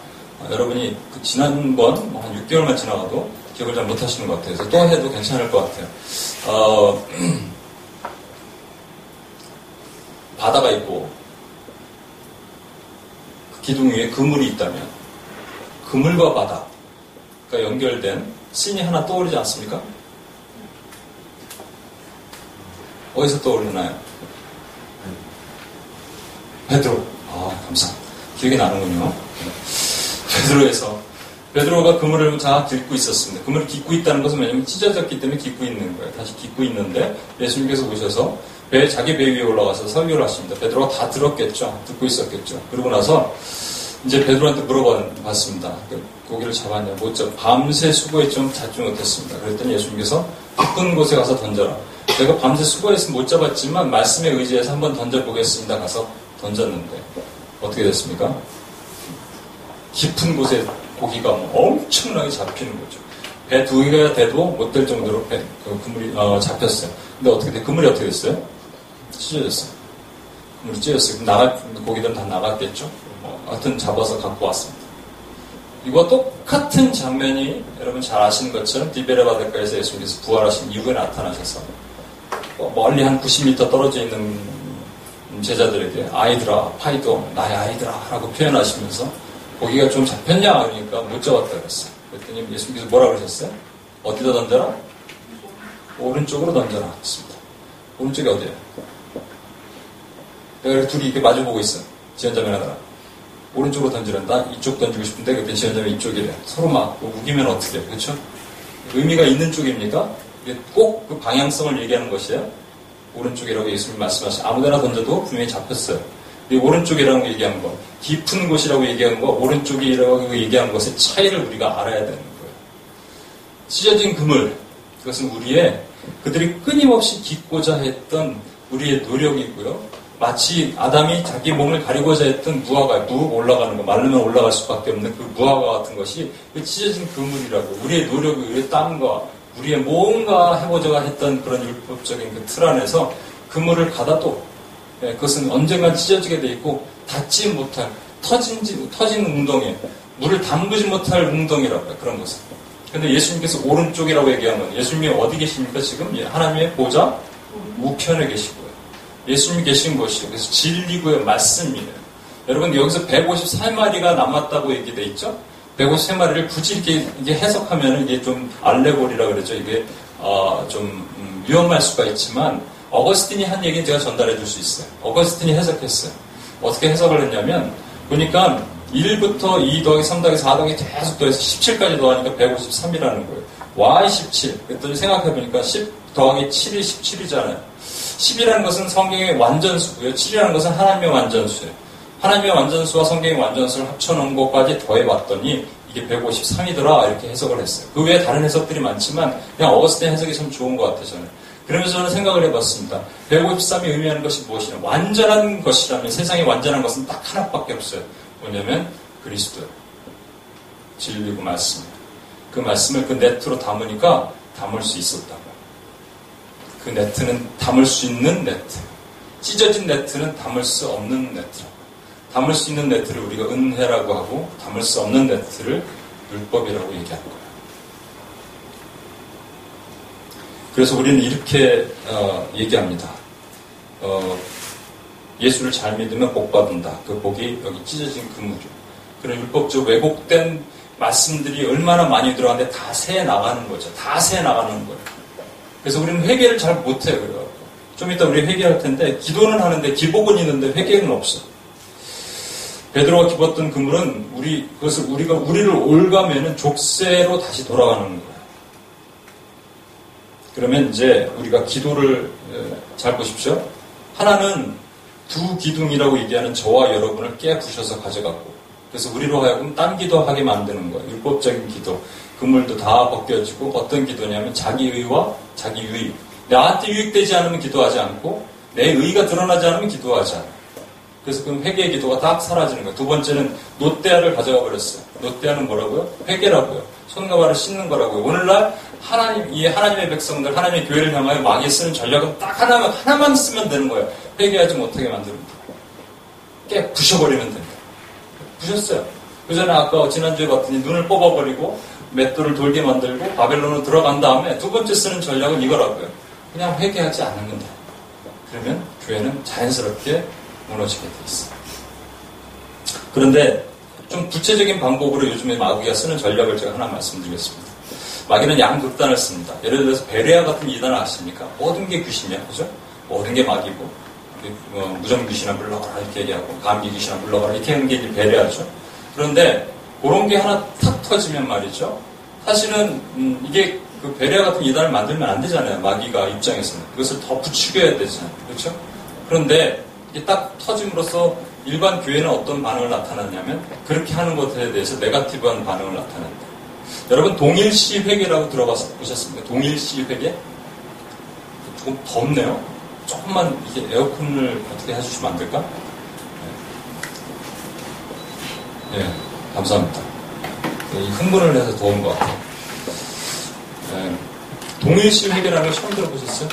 여러분이 지난번 한 6개월만 지나가도 기억을 잘 못하시는 것 같아요. 그래서 또 해도 괜찮을 것 같아요. 바다가 있고 그 기둥 위에 그물이 있다면 그물과 바다가 연결된 씬이 하나 떠오르지 않습니까? 어디서 떠오르나요? 베드로. 감사합니다. 기억이 나는군요. 베드로가 그물을 다 깃고 있었습니다. 그물을 깃고 있다는 것은 왜냐면 찢어졌기 때문에 깃고 있는 거예요. 다시 깃고 있는데 예수님께서 오셔서 자기 배 위에 올라가서 설교를 하십니다. 베드로가 다 들었겠죠. 듣고 있었겠죠. 그러고 나서 이제 베드로한테 물어봤습니다. 고기를 잡았냐? 못 잡. 밤새 수고했지만 잡지 못했습니다. 그랬더니 예수님께서 깊은 곳에 가서 던져라. 내가 밤새 수고했으면 못 잡았지만 말씀에 의지해서 한번 던져보겠습니다. 가서 던졌는데 어떻게 됐습니까? 깊은 곳에 고기가 엄청나게 잡히는 거죠. 배 두 개가 돼도 못 될 정도로 그물이 잡혔어요. 근데 그물이 어떻게 됐어요? 찢어졌어요. 그물이 찢어졌어요. 고기들은 다 나갔겠죠? 하여튼 잡아서 갖고 왔습니다. 이와 똑같은 장면이 여러분 잘 아시는 것처럼 디베레 바닷가에서 예수님께서 부활하신 이후에 나타나셔서 멀리 한 90m 떨어져 있는 제자들에게 아이들아, 파이도 나의 아이들아 라고 표현하시면서 고기가 좀 잡혔냐? 그러니까 못 잡았다 그랬어요. 그랬더니 예수님께서 뭐라고 그러셨어요? 어디다 던져라? 오른쪽으로 던져라 했습니다. 오른쪽이 어디예요? 내가 둘이 이렇게 마주보고 있어요. 지연자면 하더라. 오른쪽으로 던지란다. 이쪽 던지고 싶은데 그때 지연자면 이쪽이래. 서로 막 우기면 어떻게 해요? 그렇죠? 의미가 있는 쪽입니까? 꼭 그 방향성을 얘기하는 것이에요. 오른쪽이라고 예수님이 말씀하시죠. 아무데나 던져도 분명히 잡혔어요. 이 오른쪽이라고 얘기한 것, 깊은 곳이라고 얘기한 것, 오른쪽이라고 얘기한 것의 차이를 우리가 알아야 되는 거예요. 찢어진 그물, 그것은 그들이 끊임없이 깃고자 했던 우리의 노력이고요. 마치 아담이 자기 몸을 가리고자 했던 올라가는 거, 말르면 올라갈 수밖에 없는 그 무화과 같은 것이 그 찢어진 그물이라고, 우리의 노력을 위해 땀과 우리의 뭔가 해보자고 했던 그런 율법적인 그 틀 안에서 그물을 가다도 그것은 언젠간 찢어지게 돼 있고 닿지 못할 터진 웅덩이, 물을 담그지 못할 웅덩이라고 해요. 그런 것은. 그런데 예수님께서 오른쪽이라고 얘기한 건 예수님이 어디 계십니까? 지금 하나님의 보좌 우편에 계시고요. 예수님이 계신 곳이에요. 그래서 진리고요. 말씀이에요. 여러분 여기서 153마리가 남았다고 얘기돼 있죠? 153마리를 굳이 이렇게 해석하면 이게 좀 알레고리라 그러죠. 이게 좀 위험할 수가 있지만 어거스틴이 한 얘기는 제가 전달해 줄 수 있어요. 어거스틴이 해석했어요. 어떻게 해석을 했냐면, 보니까 1부터 2 더하기 3 더하기 4 더하기 계속 더해서 17까지 더하니까 153이라는 거예요. y 17. 그랬더니 생각해보니까 10 더하기 7이 17이잖아요. 10이라는 것은 성경의 완전수고요. 7이라는 것은 하나님의 완전수예요. 하나님의 완전수와 성경의 완전수를 합쳐놓은 것까지 더해봤더니 이게 153이더라 이렇게 해석을 했어요. 그 외에 다른 해석들이 많지만 그냥 어거스틴 해석이 참 좋은 것 같아요. 저는. 그러면서 저는 생각을 해봤습니다. 153이 의미하는 것이 무엇이냐. 완전한 것이라면 세상에 완전한 것은 딱 하나밖에 없어요. 뭐냐면 그리스도 진리고 말씀. 그 말씀을 그 네트로 담으니까 담을 수 있었다고. 그 네트는 담을 수 있는 네트. 찢어진 네트는 담을 수 없는 네트라고. 담을 수 있는 네트를 우리가 은혜라고 하고 담을 수 없는 네트를 율법이라고 얘기하는 거예요. 그래서 우리는 이렇게 얘기합니다. 예수를 잘 믿으면 복 받는다. 그 복이 여기 찢어진 그물이죠. 그런 율법적 왜곡된 말씀들이 얼마나 많이 들어가는데 다 새 나가는 거죠. 다 새 나가는 거예요. 그래서 우리는 회개를 잘 못해요. 좀 이따 우리 회개할 텐데 기도는 하는데 기복은 있는데 회개는 없어. 베드로가 기뻤던 그물은 우리를 올가면은 족쇄로 다시 돌아가는 거예요. 그러면 이제 우리가 기도를 잘 보십시오. 하나는 두 기둥이라고 얘기하는 저와 여러분을 깨부셔서 가져갔고, 그래서 우리로 하여금 딴 기도하게 만드는 거예요. 율법적인 기도. 그물도 다 벗겨지고 어떤 기도냐면 자기 의와 자기 유익. 나한테 유익되지 않으면 기도하지 않고 내 의가 드러나지 않으면 기도하지 않아요. 그래서 그럼 회개의 기도가 딱 사라지는 거예요. 두 번째는 노떼아를 가져가 버렸어요. 노떼아는 뭐라고요? 회개라고요. 손과 발을 씻는 거라고요. 오늘날 하나님의 백성들, 하나님의 교회를 향하여 마귀 쓰는 전략은 딱 하나만 쓰면 되는 거예요. 회개하지 못하게 만듭니다. 깨 부셔버리면 됩니다. 부셨어요. 그 전에 아까 지난주에 봤더니 눈을 뽑아버리고 맷돌을 돌게 만들고 바벨론으로 들어간 다음에 두 번째 쓰는 전략은 이거라고요. 그냥 회개하지 않는 거예요. 그러면 교회는 자연스럽게 무너지게 돼 있어요. 그런데 좀 구체적인 방법으로 요즘에 마귀가 쓰는 전략을 제가 하나 말씀드리겠습니다. 마귀는 양극단을 씁니다. 예를 들어서 베레아 같은 이단 아십니까? 모든 게 귀신이야, 그죠? 모든 게 마귀고, 무정귀신아 물러가라 이렇게 얘기하고, 감기귀신아 물러가라 이렇게 하는 게 이제 베레아죠. 그런데 그런 게 하나 탁 터지면 말이죠. 사실은 이게 그 베레아 같은 이단을 만들면 안 되잖아요. 마귀가 입장에서는 그것을 더 부추겨야 되잖아요, 그렇죠? 그런데 이게 딱 터짐으로써 일반 교회는 어떤 반응을 나타났냐면 그렇게 하는 것에 대해서 네거티브한 반응을 나타낸다. 여러분 동일시 회계라고 들어가서 보셨습니까? 동일시 회계? 조금 덥네요. 조금만 이게 에어컨을 어떻게 해주시면 안 될까? 예, 네, 감사합니다. 네, 흥분을 해서 더운 것 같아요. 네, 동일시 회계라는 걸 처음 들어보셨어요?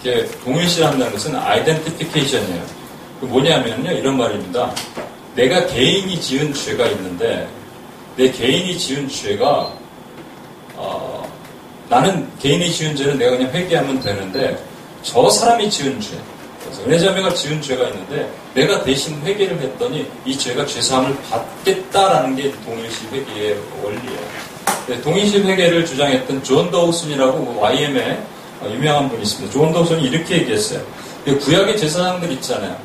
이게 동일시라는 것은 아이덴티피케이션이에요. 뭐냐면요, 이런 말입니다. 내가 개인이 지은 죄가 있는데 내 개인이 지은 죄가 나는 개인이 지은 죄는 내가 그냥 회개하면 되는데 저 사람이 지은 죄, 그래서 은혜자매가 지은 죄가 있는데 내가 대신 회개를 했더니 이 죄가 죄사함을 받겠다라는 게 동일시 회개의 원리예요. 네, 동일시 회개를 주장했던 존 더우슨이라고 YM의 유명한 분이 있습니다. 존 더우슨이 이렇게 얘기했어요. 구약의 제사장들 있잖아요.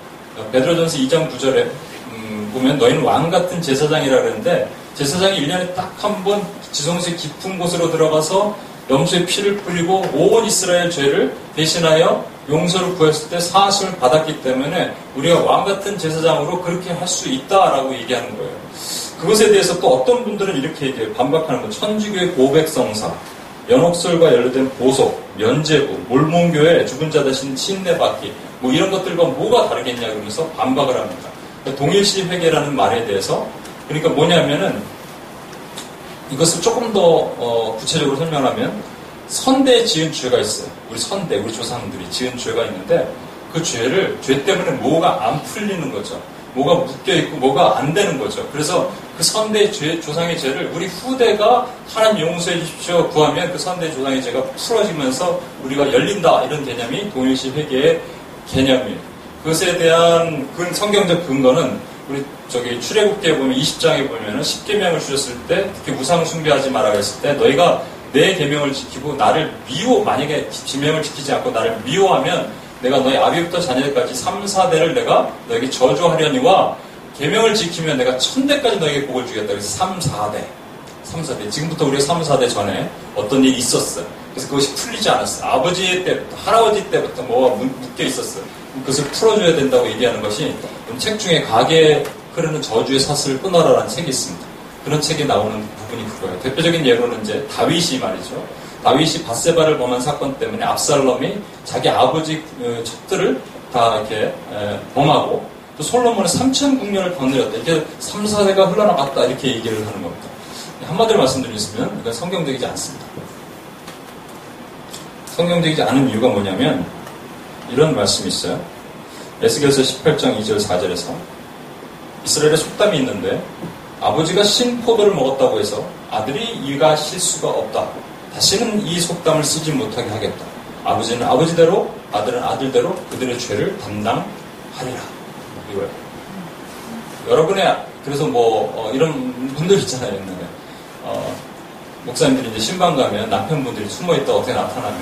베드로전서 2장 9절에 보면 너희는 왕같은 제사장이라 그러는데 제사장이 1년에 딱 한 번 지성소의 깊은 곳으로 들어가서 염소의 피를 뿌리고 온 이스라엘 죄를 대신하여 용서를 구했을 때 사하심을 받았기 때문에 우리가 왕같은 제사장으로 그렇게 할 수 있다라고 얘기하는 거예요. 그것에 대해서 또 어떤 분들은 이렇게 얘기해요. 반박하는 거예요. 천주교의 고백성사, 연옥설과 연루된 보석, 면제부, 몰몬교의 죽은 자 대신 친례 받기, 뭐 이런 것들과 뭐가 다르겠냐 그러면서 반박을 합니다. 동일시 회개라는 말에 대해서. 그러니까 뭐냐면은 이것을 조금 더 구체적으로 설명하면 선대에 지은 죄가 있어요. 우리 선대, 우리 조상들이 지은 죄가 있는데 그 죄를, 죄 때문에 뭐가 안 풀리는 거죠. 뭐가 묶여있고 뭐가 안 되는 거죠. 그래서 그 선대의 죄, 조상의 죄를 우리 후대가 하나님 용서해 주십시오 구하면 그 선대의 조상의 죄가 풀어지면서 우리가 열린다 이런 개념이 동일시 회개의 개념이에요. 그것에 대한 성경적 근거는 우리 저기 출애굽기에 보면 20장에 보면은 10계명을 주셨을 때 특히 우상 숭배하지 말라고 했을 때 너희가 내 계명을 지키고 나를 미워, 만약에 계명을 지키지 않고 나를 미워하면 내가 너희 아비부터 자녀들까지 3, 4대를 내가 너에게 저주하려니와 계명을 지키면 내가 1000대까지 너에게 복을 주겠다. 그래서 3, 4대. 지금부터 우리가 3, 4대 전에 어떤 일이 있었어. 그래서 그것이 풀리지 않았어. 아버지 때부터, 할아버지 때부터 뭐가 묶여 있었어. 그것을 풀어줘야 된다고 얘기하는 것이, 책 중에 가게에 흐르는 저주의 사슬을 끊어라라는 책이 있습니다. 그런 책에 나오는 부분이 그거예요. 대표적인 예로는 이제 다윗이 말이죠. 다윗이 밧세바를 범한 사건 때문에 압살롬이 자기 아버지 첩들을 다 이렇게 범하고, 또 솔로몬의 3,000 국년을 거느렸다. 이렇게 3, 4대가 흘러나갔다. 이렇게 얘기를 하는 겁니다. 한마디로 말씀드리면 이건 성경적이지 않습니다. 성경적이지 않은 이유가 뭐냐면 이런 말씀이 있어요. 에스겔서 18장 2절 4절에서 이스라엘에 속담이 있는데 아버지가 신 포도를 먹었다고 해서 아들이 이가 실 수가 없다. 다시는 이 속담을 쓰지 못하게 하겠다. 아버지는 아버지대로 아들은 아들대로 그들의 죄를 담당하리라. 이거예요. 여러분의 그래서 이런 분들 있잖아요. 옛날에. 목사님들이 이제 신방 가면 남편분들이 숨어있다 어떻게 나타나면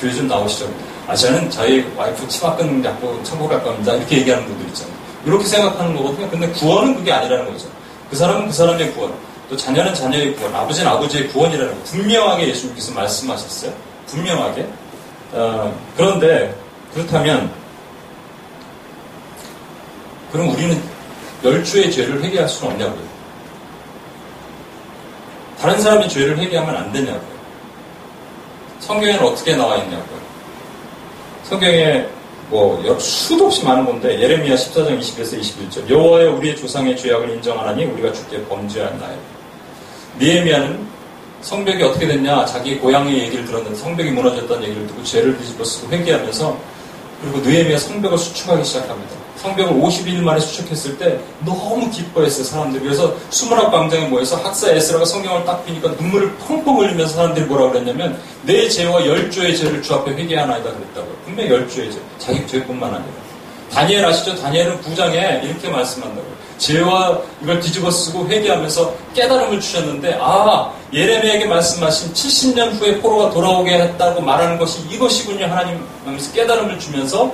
교회 좀 나오시죠. 저는 저희 와이프 치마끈 잡고 천국 갈 겁니다. 이렇게 얘기하는 분들 있잖아요. 이렇게 생각하는 거거든요. 근데 구원은 그게 아니라는 거죠. 그 사람은 그 사람의 구원, 또 자녀는 자녀의 구원, 아버지는 아버지의 구원이라는 거. 분명하게 예수님께서 말씀하셨어요. 분명하게. 그런데 그렇다면 그럼 우리는 열주의 죄를 회개할 수는 없냐고요. 다른 사람의 죄를 회개하면 안 되냐고요. 성경에는 어떻게 나와 있냐고요. 성경에 수도 없이 많은 건데 예레미야 14장 20에서 21절 여호와여 우리의 조상의 죄악을 인정하나니 우리가 주께 범죄하나요. 느헤미야는 성벽이 어떻게 됐냐. 자기 고향의 얘기를 들었는데 성벽이 무너졌다는 얘기를 듣고 죄를 뒤집어쓰고 회개하면서 그리고 느헤미야 성벽을 수축하기 시작합니다. 성벽을 50일 만에 수축했을 때 너무 기뻐했어요, 사람들이. 그래서 수문학 광장에 모여서 학사 에스라가 성경을 딱 피니까 눈물을 펑펑 흘리면서 사람들이 뭐라고 그랬냐면 내 죄와 열조의 죄를 주 앞에 회개하나이다 그랬다고요. 분명히 열조의 죄, 자기 죄뿐만 아니라. 다니엘 아시죠? 다니엘은 9장에 이렇게 말씀한다고요. 죄와 이걸 뒤집어쓰고 회개하면서 깨달음을 주셨는데 예레미야에게 말씀하신 70년 후에 포로가 돌아오게 했다고 말하는 것이 이것이군요 하나님 하면서 깨달음을 주면서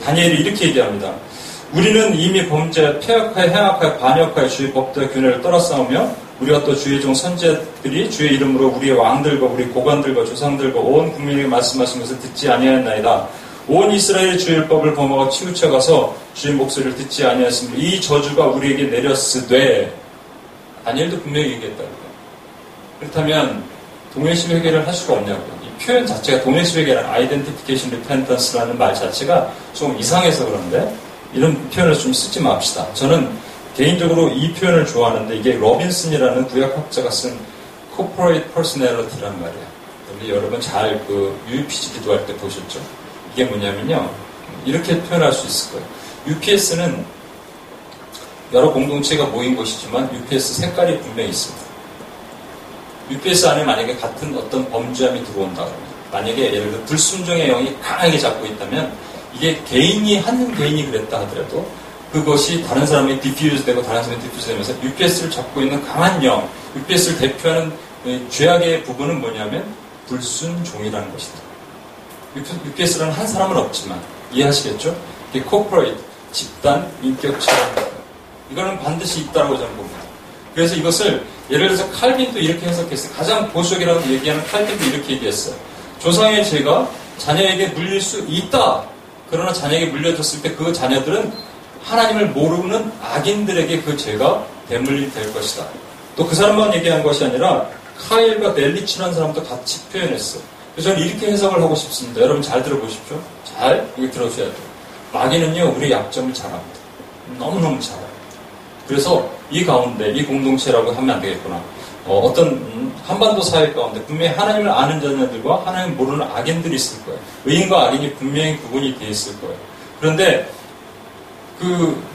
다니엘이 이렇게 얘기합니다. 우리는 이미 범죄, 폐역하여 행악하여 반역하여 주의 법도와 규례를 떨어싸우며 우리가 또 주의 종 선지자들이 주의 이름으로 우리의 왕들과 우리 고관들과 조상들과 온 국민에게 말씀하신 것을 듣지 아니하였나이다. 온 이스라엘 주의 법을 범하고 치우쳐가서 주의 목소리를 듣지 아니하였으므로 이 저주가 우리에게 내렸으되 다니엘도 분명히 얘기했다고요. 그렇다면 동일시 회개를 할 수가 없냐고요. 표현 자체가 동일시회계라는 아이덴티피케이션 리펜턴스라는 말 자체가 좀 이상해서 그런데 이런 표현을 좀 쓰지 맙시다. 저는 개인적으로 이 표현을 좋아하는데 이게 로빈슨이라는 구약학자가 쓴 Corporate Personality라는 말이에요. 우리 여러분 잘 UPC 기도할 때 보셨죠? 이게 뭐냐면요. 이렇게 표현할 수 있을 거예요. UPS는 여러 공동체가 모인 곳이지만 UPS 색깔이 분명히 있습니다. UPS 안에 만약에 같은 어떤 범죄함이 들어온다 그러면 만약에 예를 들어 불순종의 영이 강하게 잡고 있다면 이게 한 개인이 그랬다 하더라도 그것이 다른 사람이 디퓨즈되고 다른 사람이 디퓨즈되면서 UPS를 잡고 있는 강한 영, UPS를 대표하는 죄악의 부분은 뭐냐면 불순종이라는 것이다. UPS라는 한 사람은 없지만 이해하시겠죠? 이게 코퍼레이트, 집단, 인격체라는 거예요. 이거는 반드시 있다고 저는 봅니다. 그래서 이것을 예를 들어서 칼빈도 이렇게 해석했어요. 가장 보수적이라고 얘기하는 칼빈도 이렇게 얘기했어요. 조상의 죄가 자녀에게 물릴 수 있다. 그러나 자녀에게 물려졌을 때 그 자녀들은 하나님을 모르는 악인들에게 그 죄가 대물림될 것이다. 또 그 사람만 얘기한 것이 아니라 카일과 넬리치라는 사람도 같이 표현했어요. 그래서 저는 이렇게 해석을 하고 싶습니다. 여러분 잘 들어보십시오. 잘 이거 들어주셔야 돼요. 마귀는요 우리의 약점을 잘 압니다. 너무너무 잘 압니다. 그래서 이 가운데 이 공동체라고 하면 안 되겠구나. 어떤 한반도 사회 가운데 분명히 하나님을 아는 자녀들과 하나님을 모르는 악인들이 있을 거예요. 의인과 악인이 분명히 구분이 돼 있을 거예요. 그런데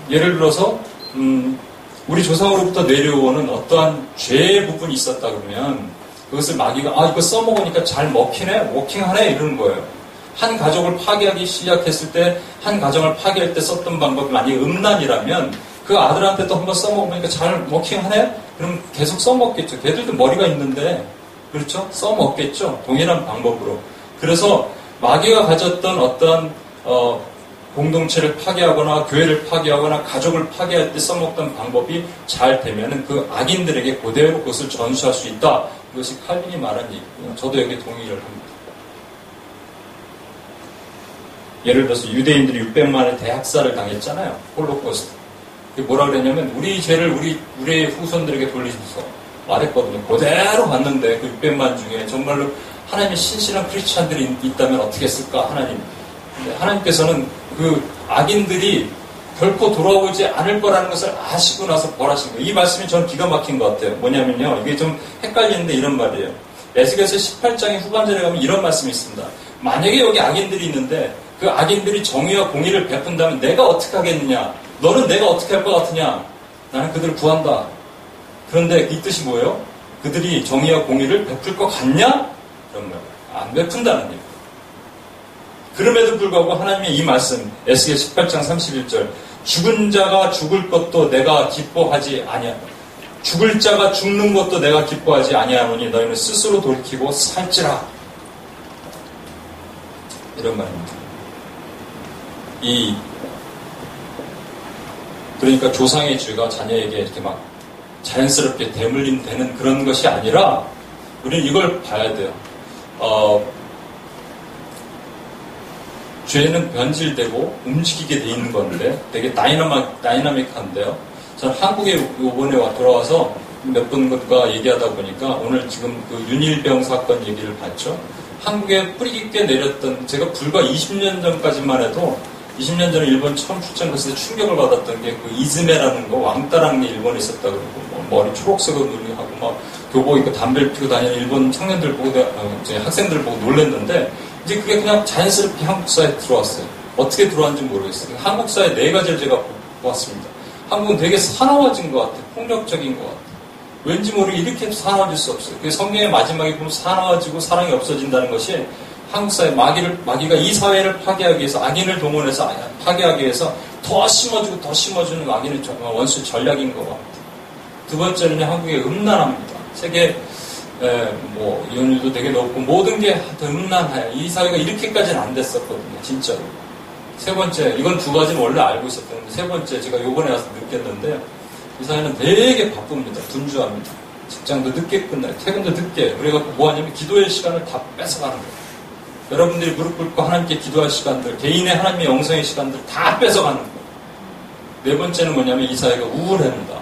예를 들어서 우리 조상으로부터 내려오는 어떠한 죄의 부분이 있었다 그러면 그것을 마귀가 이거 써먹으니까 잘 먹히네, 워킹하네 이러는 거예요. 한 가족을 파괴하기 시작했을 때 한 가정을 파괴할 때 썼던 방법이 만약에 음란이라면 그 아들한테 또 한번 써먹으니까 잘 먹히네? 그럼 계속 써먹겠죠. 걔들도 머리가 있는데, 그렇죠? 써먹겠죠. 동일한 방법으로. 그래서 마귀가 가졌던 어떤 공동체를 파괴하거나 교회를 파괴하거나 가족을 파괴할 때 써먹던 방법이 잘 되면 그 악인들에게 그대로 그것을 전수할 수 있다. 이것이 칼빈이 말한 얘기고요. 저도 여기 동의를 합니다. 예를 들어서 유대인들이 600만의 대학살을 당했잖아요. 홀로코스트. 그게 뭐라 그랬냐면 우리 죄를 우리의 후손들에게 돌리셔서 말했거든요. 그대로 봤는데 그 600만 중에 정말로 하나님의 신실한 크리스찬들이 있다면 어떻게 했을까 하나님. 근데 하나님께서는 그 악인들이 결코 돌아오지 않을 거라는 것을 아시고 나서 벌하신 거예요. 이 말씀이 저는 기가 막힌 것 같아요. 뭐냐면요. 이게 좀 헷갈리는데 이런 말이에요. 에스겔서 18장의 후반절에 가면 이런 말씀이 있습니다. 만약에 여기 악인들이 있는데 그 악인들이 정의와 공의를 베푼다면 내가 어떻게 하겠느냐? 너는 내가 어떻게 할 것 같으냐? 나는 그들을 구한다. 그런데 이 뜻이 뭐예요? 그들이 정의와 공의를 베풀 것 같냐? 그런 거예요. 안 베푼다는 얘기예요. 그럼에도 불구하고 하나님의 이 말씀, 에스겔 18장 31절, 죽은 자가 죽을 것도 내가 기뻐하지 아니하노니 죽을 자가 죽는 것도 내가 기뻐하지 아니하노니 너희는 스스로 돌이키고 살지라. 이런 말입니다. 그러니까 조상의 죄가 자녀에게 이렇게 막 자연스럽게 대물림 되는 그런 것이 아니라 우리는 이걸 봐야 돼요. 죄는 변질되고 움직이게 돼 있는 건데 되게 다이나믹한데요. 저는 한국에 이번에 돌아와서 몇 분과 얘기하다 보니까 오늘 지금 그 윤일병 사건 얘기를 봤죠. 한국에 뿌리 깊게 내렸던 제가 불과 20년 전까지만 해도 20년 전에 일본 처음 출장 갔을 때 충격을 받았던 게 그 이즈메라는 거 왕따라는 게 일본에 있었다 그러고 뭐 머리 초록색으로 하고 막 교복 입고 담배를 피우고 다니는 일본 청년들 보고 학생들 보고 놀랬는데 이제 그게 그냥 자연스럽게 한국 사회에 들어왔어요. 어떻게 들어왔는지 모르겠어요. 한국 사회 네 가지를 제가 보았습니다. 한국은 되게 사나워진 것 같아요. 폭력적인 것 같아요. 왠지 모르게 이렇게 사나워질 수 없어요. 성경의 마지막에 보면 사나워지고 사랑이 없어진다는 것이 한국 사회 마귀가 이 사회를 파괴하기 위해서 악인을 동원해서 파괴하기 위해서 더 심어주고 더 심어주는 악인의 원수 전략인 것 같아요. 두 번째는 한국의 음란합니다. 세계 이혼율도 되게 높고 모든 게 더 음란해요. 이 사회가 이렇게까지는 안 됐었거든요. 진짜로. 세 번째, 이건 두 가지는 원래 알고 있었는데 세 번째 제가 요번에 와서 느꼈는데요. 이 사회는 되게 바쁩니다. 분주합니다. 직장도 늦게 끝나요. 퇴근도 늦게. 그래갖고 뭐 하냐면 기도의 시간을 다 뺏어가는 거예요. 여러분들이 무릎 꿇고 하나님께 기도할 시간들, 개인의 하나님의 영성의 시간들 다 뺏어가는 거예요. 네 번째는 뭐냐면 이 사회가 우울합니다.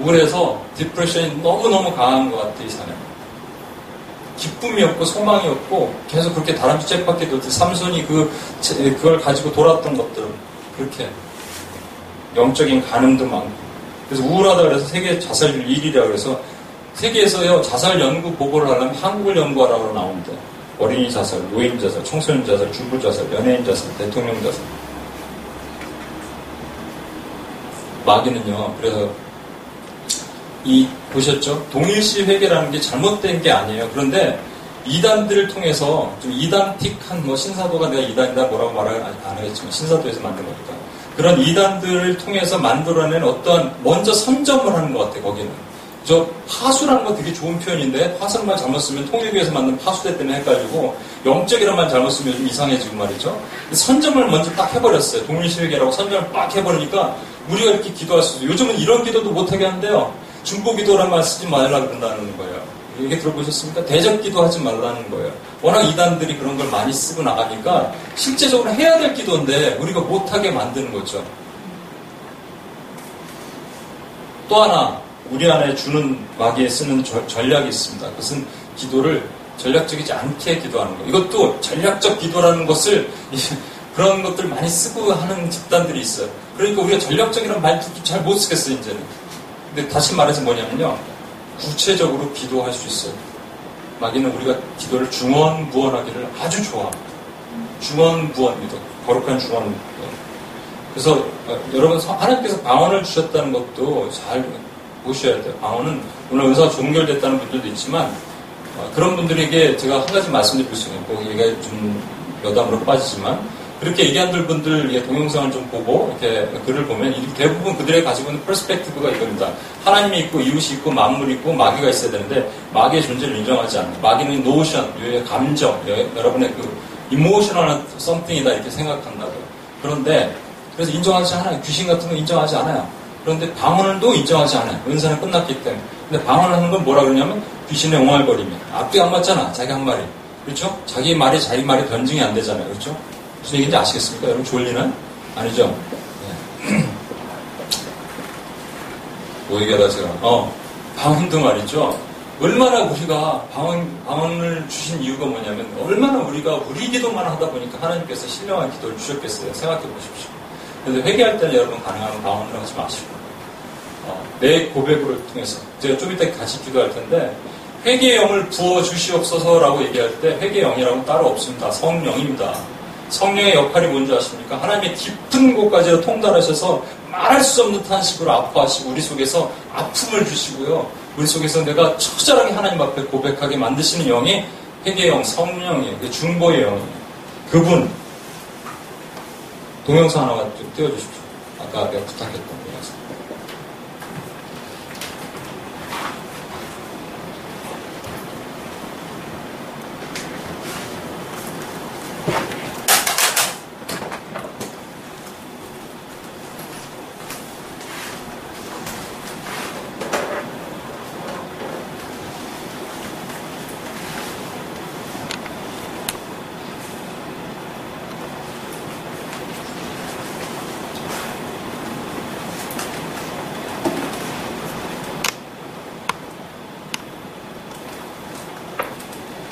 우울해서 디프레션이 너무너무 강한 것 같아요. 이 사람은 기쁨이 없고 소망이 없고 계속 그렇게 다람쥐 잽밖에 돌듯 삼손이 그걸 가지고 돌았던 것들 그렇게 영적인 간음도 많고 그래서 우울하다 그래서 세계 자살률 1위라 그래서 세계에서요 자살 연구 보고를 하려면 한국을 연구하라고 나옵니다. 어린이 자살, 노인 자살, 청소년 자살, 주부 자살, 연예인 자살, 대통령 자살 마귀는요 그래서 보셨죠? 동일시 회계라는 게 잘못된 게 아니에요. 그런데 이단들을 통해서 좀 이단틱한 신사도가 내가 이단이다 뭐라고 말을 안 하겠지만 신사도에서 만든 거니까 그런 이단들을 통해서 만들어낸 어떤 먼저 선점을 하는 것 같아요. 거기는 저 파수라는 거 되게 좋은 표현인데 파수란 말 잘못 쓰면 통일교에서 만든 파수대 때문에 헷갈리고 영적이란 말 잘못 쓰면 요즘 이상해지고 말이죠. 선점을 먼저 딱 해버렸어요. 동일시 회계라고 선점을 딱 해버리니까 우리가 이렇게 기도할 수 있어요. 요즘은 이런 기도도 못하게 한대요. 중보기도란 말 쓰지 말라 그런다는 거예요. 이렇게 들어보셨습니까? 대적기도 하지 말라는 거예요. 워낙 이단들이 그런 걸 많이 쓰고 나가니까 실제적으로 해야 될 기도인데 우리가 못하게 만드는 거죠. 또 하나 우리 안에 주는 마귀에 쓰는 전략이 있습니다. 그것은 기도를 전략적이지 않게 기도하는 거예요. 이것도 전략적 기도라는 것을 그런 것들 많이 쓰고 하는 집단들이 있어요. 그러니까 우리가 전략적이라는 말도 잘 못 쓰겠어요. 이제는. 근데 다시 말해서 뭐냐면요. 구체적으로 기도할 수 있어요. 마귀는 우리가 기도를 중언부언하기를 아주 좋아합니다. 중언부언입니다. 거룩한 중언입니다. 그래서 여러분 하나님께서 방언을 주셨다는 것도 잘 보셔야 돼요. 방언은 오늘 은사가 종결됐다는 분들도 있지만 그런 분들에게 제가 한 가지 말씀드릴 수 있고 얘기가 좀 여담으로 빠지지만 그렇게 얘기한 분들 동영상을 좀 보고 이렇게 글을 보면 대부분 그들이 가지고 있는 퍼스펙티브가 이겁니다. 하나님이 있고 이웃이 있고 만물이 있고 마귀가 있어야 되는데 마귀의 존재를 인정하지 않는 마귀는 노션, 여의 감정, 여러분의 그 이모셔널한 썸띵이다 이렇게 생각한다고요. 그런데 그래서 인정하지 않아요. 귀신 같은 건 인정하지 않아요. 그런데 방언도 인정하지 않아요. 은사는 끝났기 때문에. 근데 방언하는 건 뭐라 그러냐면 귀신의 옹알거림이에요. 앞뒤 안 맞잖아. 자기 한 말이. 그렇죠? 자기 말이 변증이 안 되잖아요. 그렇죠? 무슨 얘기인지 아시겠습니까? 여러분 졸리는? 아니죠? 네. 뭐 얘기하다 제가. 방언도 말이죠. 얼마나 우리가 방언을 주신 이유가 뭐냐면 얼마나 우리가 우리 기도만 하다 보니까 하나님께서 신령한 기도를 주셨겠어요. 생각해 보십시오. 그런데 회개할 때는 여러분 가능하면 방언을 하지 마시고 내 고백으로 통해서 제가 좀 이따 같이 기도할 텐데 회개의 영을 부어주시옵소서라고 얘기할 때 회개의 영이라고 따로 없습니다. 성령입니다. 성령의 역할이 뭔지 아십니까? 하나님의 깊은 곳까지 통달하셔서 말할 수 없는 탄식으로 아파하시고 우리 속에서 아픔을 주시고요. 우리 속에서 내가 처절하게 하나님 앞에 고백하게 만드시는 영이 회개의 영, 성령이에요. 중보의 영이에요. 그분 동영상 하나 좀 띄워주십시오. 아까 내가 부탁했던 동영상.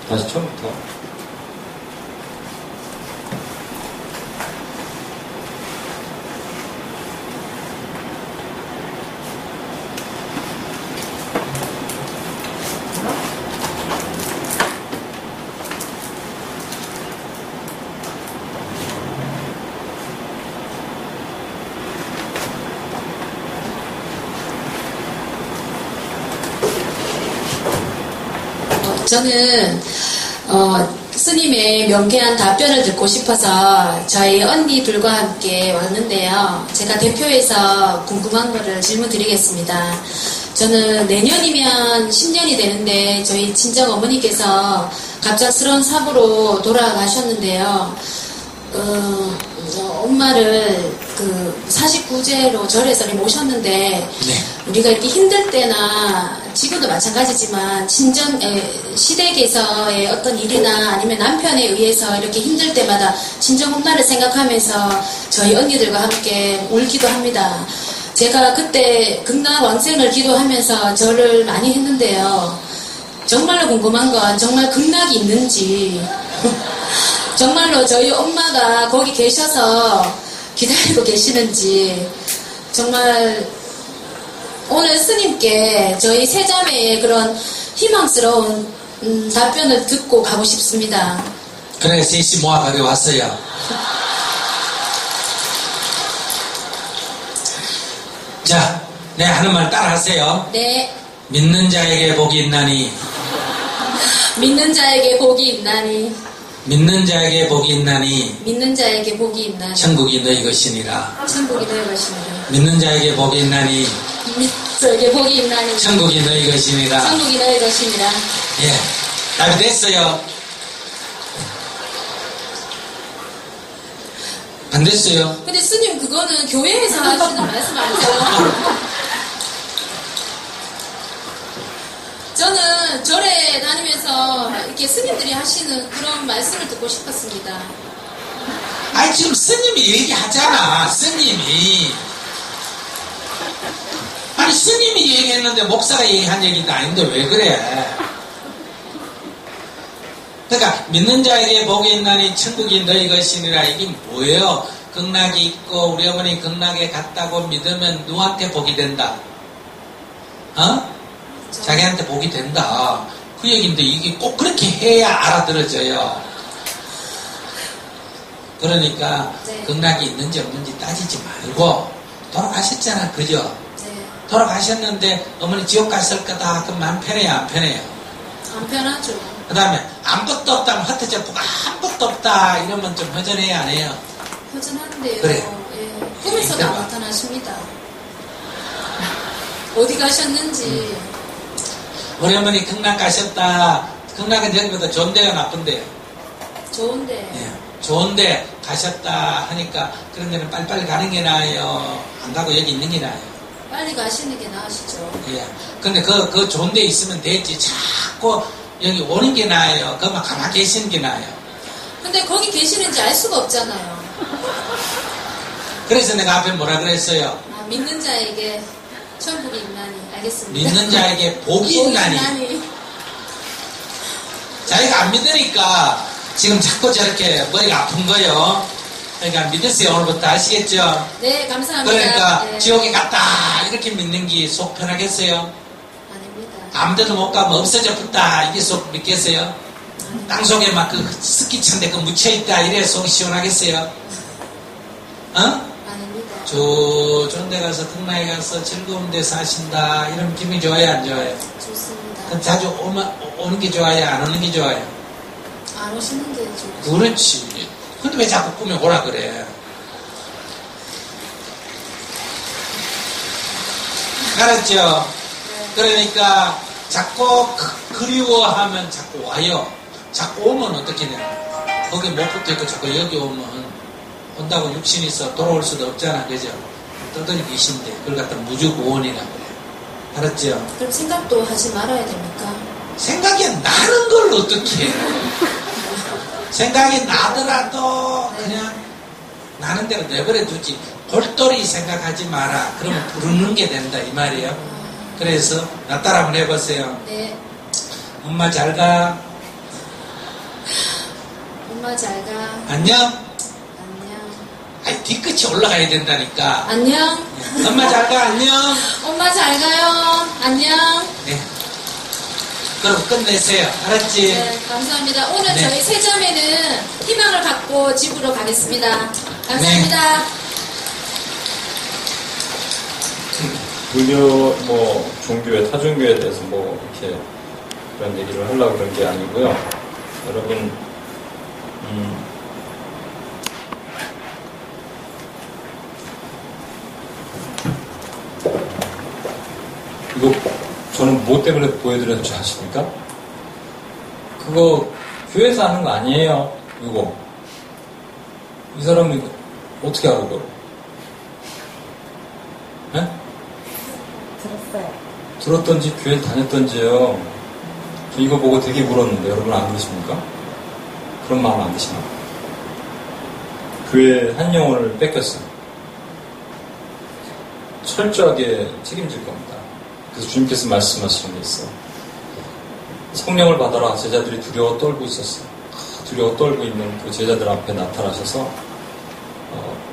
다시 처음부터. 저는 스님의 명쾌한 답변을 듣고 싶어서 저희 언니 둘과 함께 왔는데요. 제가 대표해서 궁금한 거를 질문 드리겠습니다. 저는 내년이면 10년이 되는데 저희 친정 어머니께서 갑작스러운 사고로 돌아가셨는데요. 엄마를 49제로 절에서 모셨는데 네. 우리가 이렇게 힘들 때나 지금도 마찬가지지만 친정 시댁에서의 어떤 일이나 아니면 남편에 의해서 이렇게 힘들 때마다 친정 엄마를 생각하면서 저희 언니들과 함께 울기도 합니다. 제가 그때 극락 왕생을 기도하면서 절을 많이 했는데요. 정말로 궁금한 건 정말 극락이 있는지 정말로 저희 엄마가 거기 계셔서 기다리고 계시는지 정말 오늘 스님께 저희 세 자매의 그런 희망스러운 답변을 듣고 가고 싶습니다. 그래 셋이 모아 가져왔어요. 자, 네 하는 말 따라하세요. 네. 믿는 자에게 복이 있나니. 믿는 자에게 복이 있나니. 믿는 자에게 복이 있나니. 믿는 자에게 복이 있나니. 천국이 너희 것이니라. 천국이 너희 것이니라. 믿는 자에게 복이 있나니. 믿자에게 복이 있나니. 천국이 너희 것이니라. 천국이 너희 것이니라. 예, 답이 됐어요. 안 됐어요. 근데 스님 그거는 교회에서 하시는 말씀 아니죠? 저는 절에 다니면서 이렇게 스님들이 하시는 그런 말씀을 듣고 싶었습니다. 아니 지금 스님이 얘기하잖아. 스님이. 아니 스님이 얘기했는데 목사가 얘기한 얘기도 아닌데 왜 그래. 그러니까 믿는 자에게 복이 있나니 천국이 너희 것이니라. 이게 뭐예요? 극락이 있고 우리 어머니 극락에 갔다고 믿으면 누구한테 복이 된다. 어? 자기한테 복이 된다. 그 얘기인데 이게 꼭 그렇게 해야 알아들어져요. 그러니까 네. 극락이 있는지 없는지 따지지 말고 돌아가셨잖아. 그죠? 네. 돌아가셨는데 어머니 지옥 갔을 거다. 그럼 마음 편해요? 안 편해요? 안 편하죠. 그 다음에 아무것도 없다면 흩어져 보고 아무것도 없다 이러면 좀 허전해요? 안 해요? 허전한데요. 그래요. 예. 꿈에서도 안 나타나십니다. 어디 가셨는지. 우리 어머니 극락 가셨다. 극락은 전부 다 좋은데요 나쁜데요? 좋은데. 예, 좋은데 가셨다 하니까 그런 데는 빨리빨리 가는 게 나아요? 안 가고 여기 있는 게 나아요? 빨리 가시는 게 나으시죠. 예. 근데 그 좋은 데 있으면 됐지. 자꾸 여기 오는 게 나아요? 그만 가만히 계시는 게 나아요? 근데 거기 계시는지 알 수가 없잖아요. 그래서 내가 앞에 뭐라 그랬어요? 아, 믿는 자에게 천국이 있나니. 알겠습니다. 믿는 자에게 복이 있나니. 자기가 안 믿으니까 지금 자꾸 저렇게 머리가 아픈 거예요. 그러니까 믿으세요. 오늘부터 아시겠죠? 네, 감사합니다. 그러니까 네. 지옥에 갔다 이렇게 믿는 게 속 편하겠어요? 아닙니다. 아무데도 못 가면 없어져 붙다 이게 속 믿겠어요? 땅속에 막 그 스키차인데 그 묻혀있다 이래 속이 시원하겠어요? 어? 아닙니다. 좋은 데 가서 극락에 가서 즐거운 데 사신다 이런 기분이 좋아요 안 좋아요? 좋습니다. 그럼 자주 오는 게 좋아요 안 오는 게 좋아요? 안 오시는 게 좋죠. 그렇지. 근데 왜 자꾸 꿈에 오라 그래? 알았죠? 네. 그러니까 자꾸 그리워하면 자꾸 와요. 자꾸 오면 어떻게 되나? 거기 못 붙어있고 자꾸 여기 오면 온다고 육신이 있어 돌아올 수도 없잖아. 그죠? 떠돌이 귀신데 그걸 갖다 무주고원이라고 그래. 알았죠? 그럼 생각도 하지 말아야 됩니까? 생각이 나는 걸 어떻게 해? 생각이 나더라도 그냥 나는 대로 내버려 두지 골똘히 생각하지 마라. 그러면 부르는 게 된다 이 말이에요. 그래서 나 따라 한번 해보세요. 네. 엄마 잘가. 엄마 잘가. 안녕. 안녕. 아니 뒤끝이 올라가야 된다니까. 안녕. 네. 엄마 잘가. 안녕. 엄마 잘가요. 안녕. 네. 그럼 끝내세요. 알았지? 네, 감사합니다. 오늘 네. 저희 세점에는 희망을 갖고 집으로 가겠습니다. 감사합니다. 불교, 네. 뭐, 종교에, 타종교에 대해서 뭐, 이렇게 그런 얘기를 하려고 그런 게 아니고요. 여러분, 이거, 저는 뭐 때문에 보여드렸는지 아십니까? 그거 교회에서 하는 거 아니에요. 이거 이 사람이 이거 어떻게 알아 그걸? 네? 들었어요. 들었던지 교회 다녔던지요. 저 이거 보고 되게 울었는데 여러분 안 그러십니까? 그런 마음 안 드시나? 교회 한 영혼을 뺏겼어요. 철저하게 책임질 겁니다. 그래서 주님께서 말씀하시는 게 있어요. 성령을 받아라. 제자들이 두려워 떨고 있었어요. 두려워 떨고 있는 그 제자들 앞에 나타나셔서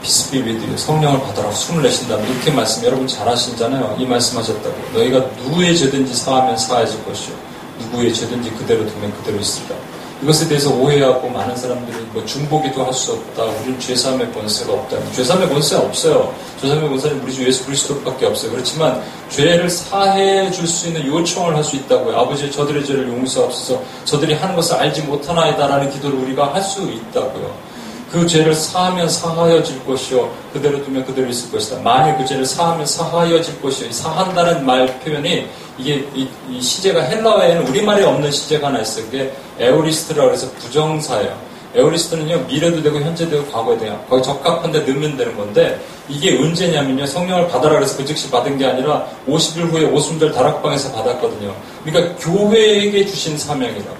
Peace be with you. 성령을 받아라. 숨을 내쉰다. 이렇게 말씀 여러분 잘 아시잖아요. 이 말씀하셨다고. 너희가 누구의 죄든지 사하면 사해질 것이요 누구의 죄든지 그대로 두면 그대로 있으리라. 이것에 대해서 오해하고 많은 사람들이 뭐 중보기도 할 수 없다. 우리는 죄사함의 권세가 없다. 죄사함의 권세가 없어요. 죄사함의 권세는 우리 주 예수 그리스도밖에 없어요. 그렇지만 죄를 사해 줄 수 있는 요청을 할 수 있다고요. 아버지 저들의 죄를 용서하옵소서. 저들이 하는 것을 알지 못하나이다라는 기도를 우리가 할 수 있다고요. 그 죄를 사하면 사하여질 것이요 그대로 두면 그대로 있을 것이다. 만일 그 죄를 사하면 사하여질 것이요. 사한다는 말 표현이 이게 이 시제가 헬라어에는 우리말에 없는 시제가 하나 있어요. 그게 에오리스트라고 해서 부정사예요. 에오리스트는요 미래도 되고 현재도 되고 과거에 돼요. 거기 적합한데 넣으면 되는 건데 이게 언제냐면요 성령을 받아라 그래서 그 즉시 받은 게 아니라 50일 후에 오순절 다락방에서 받았거든요. 그러니까 교회에게 주신 사명이라고요.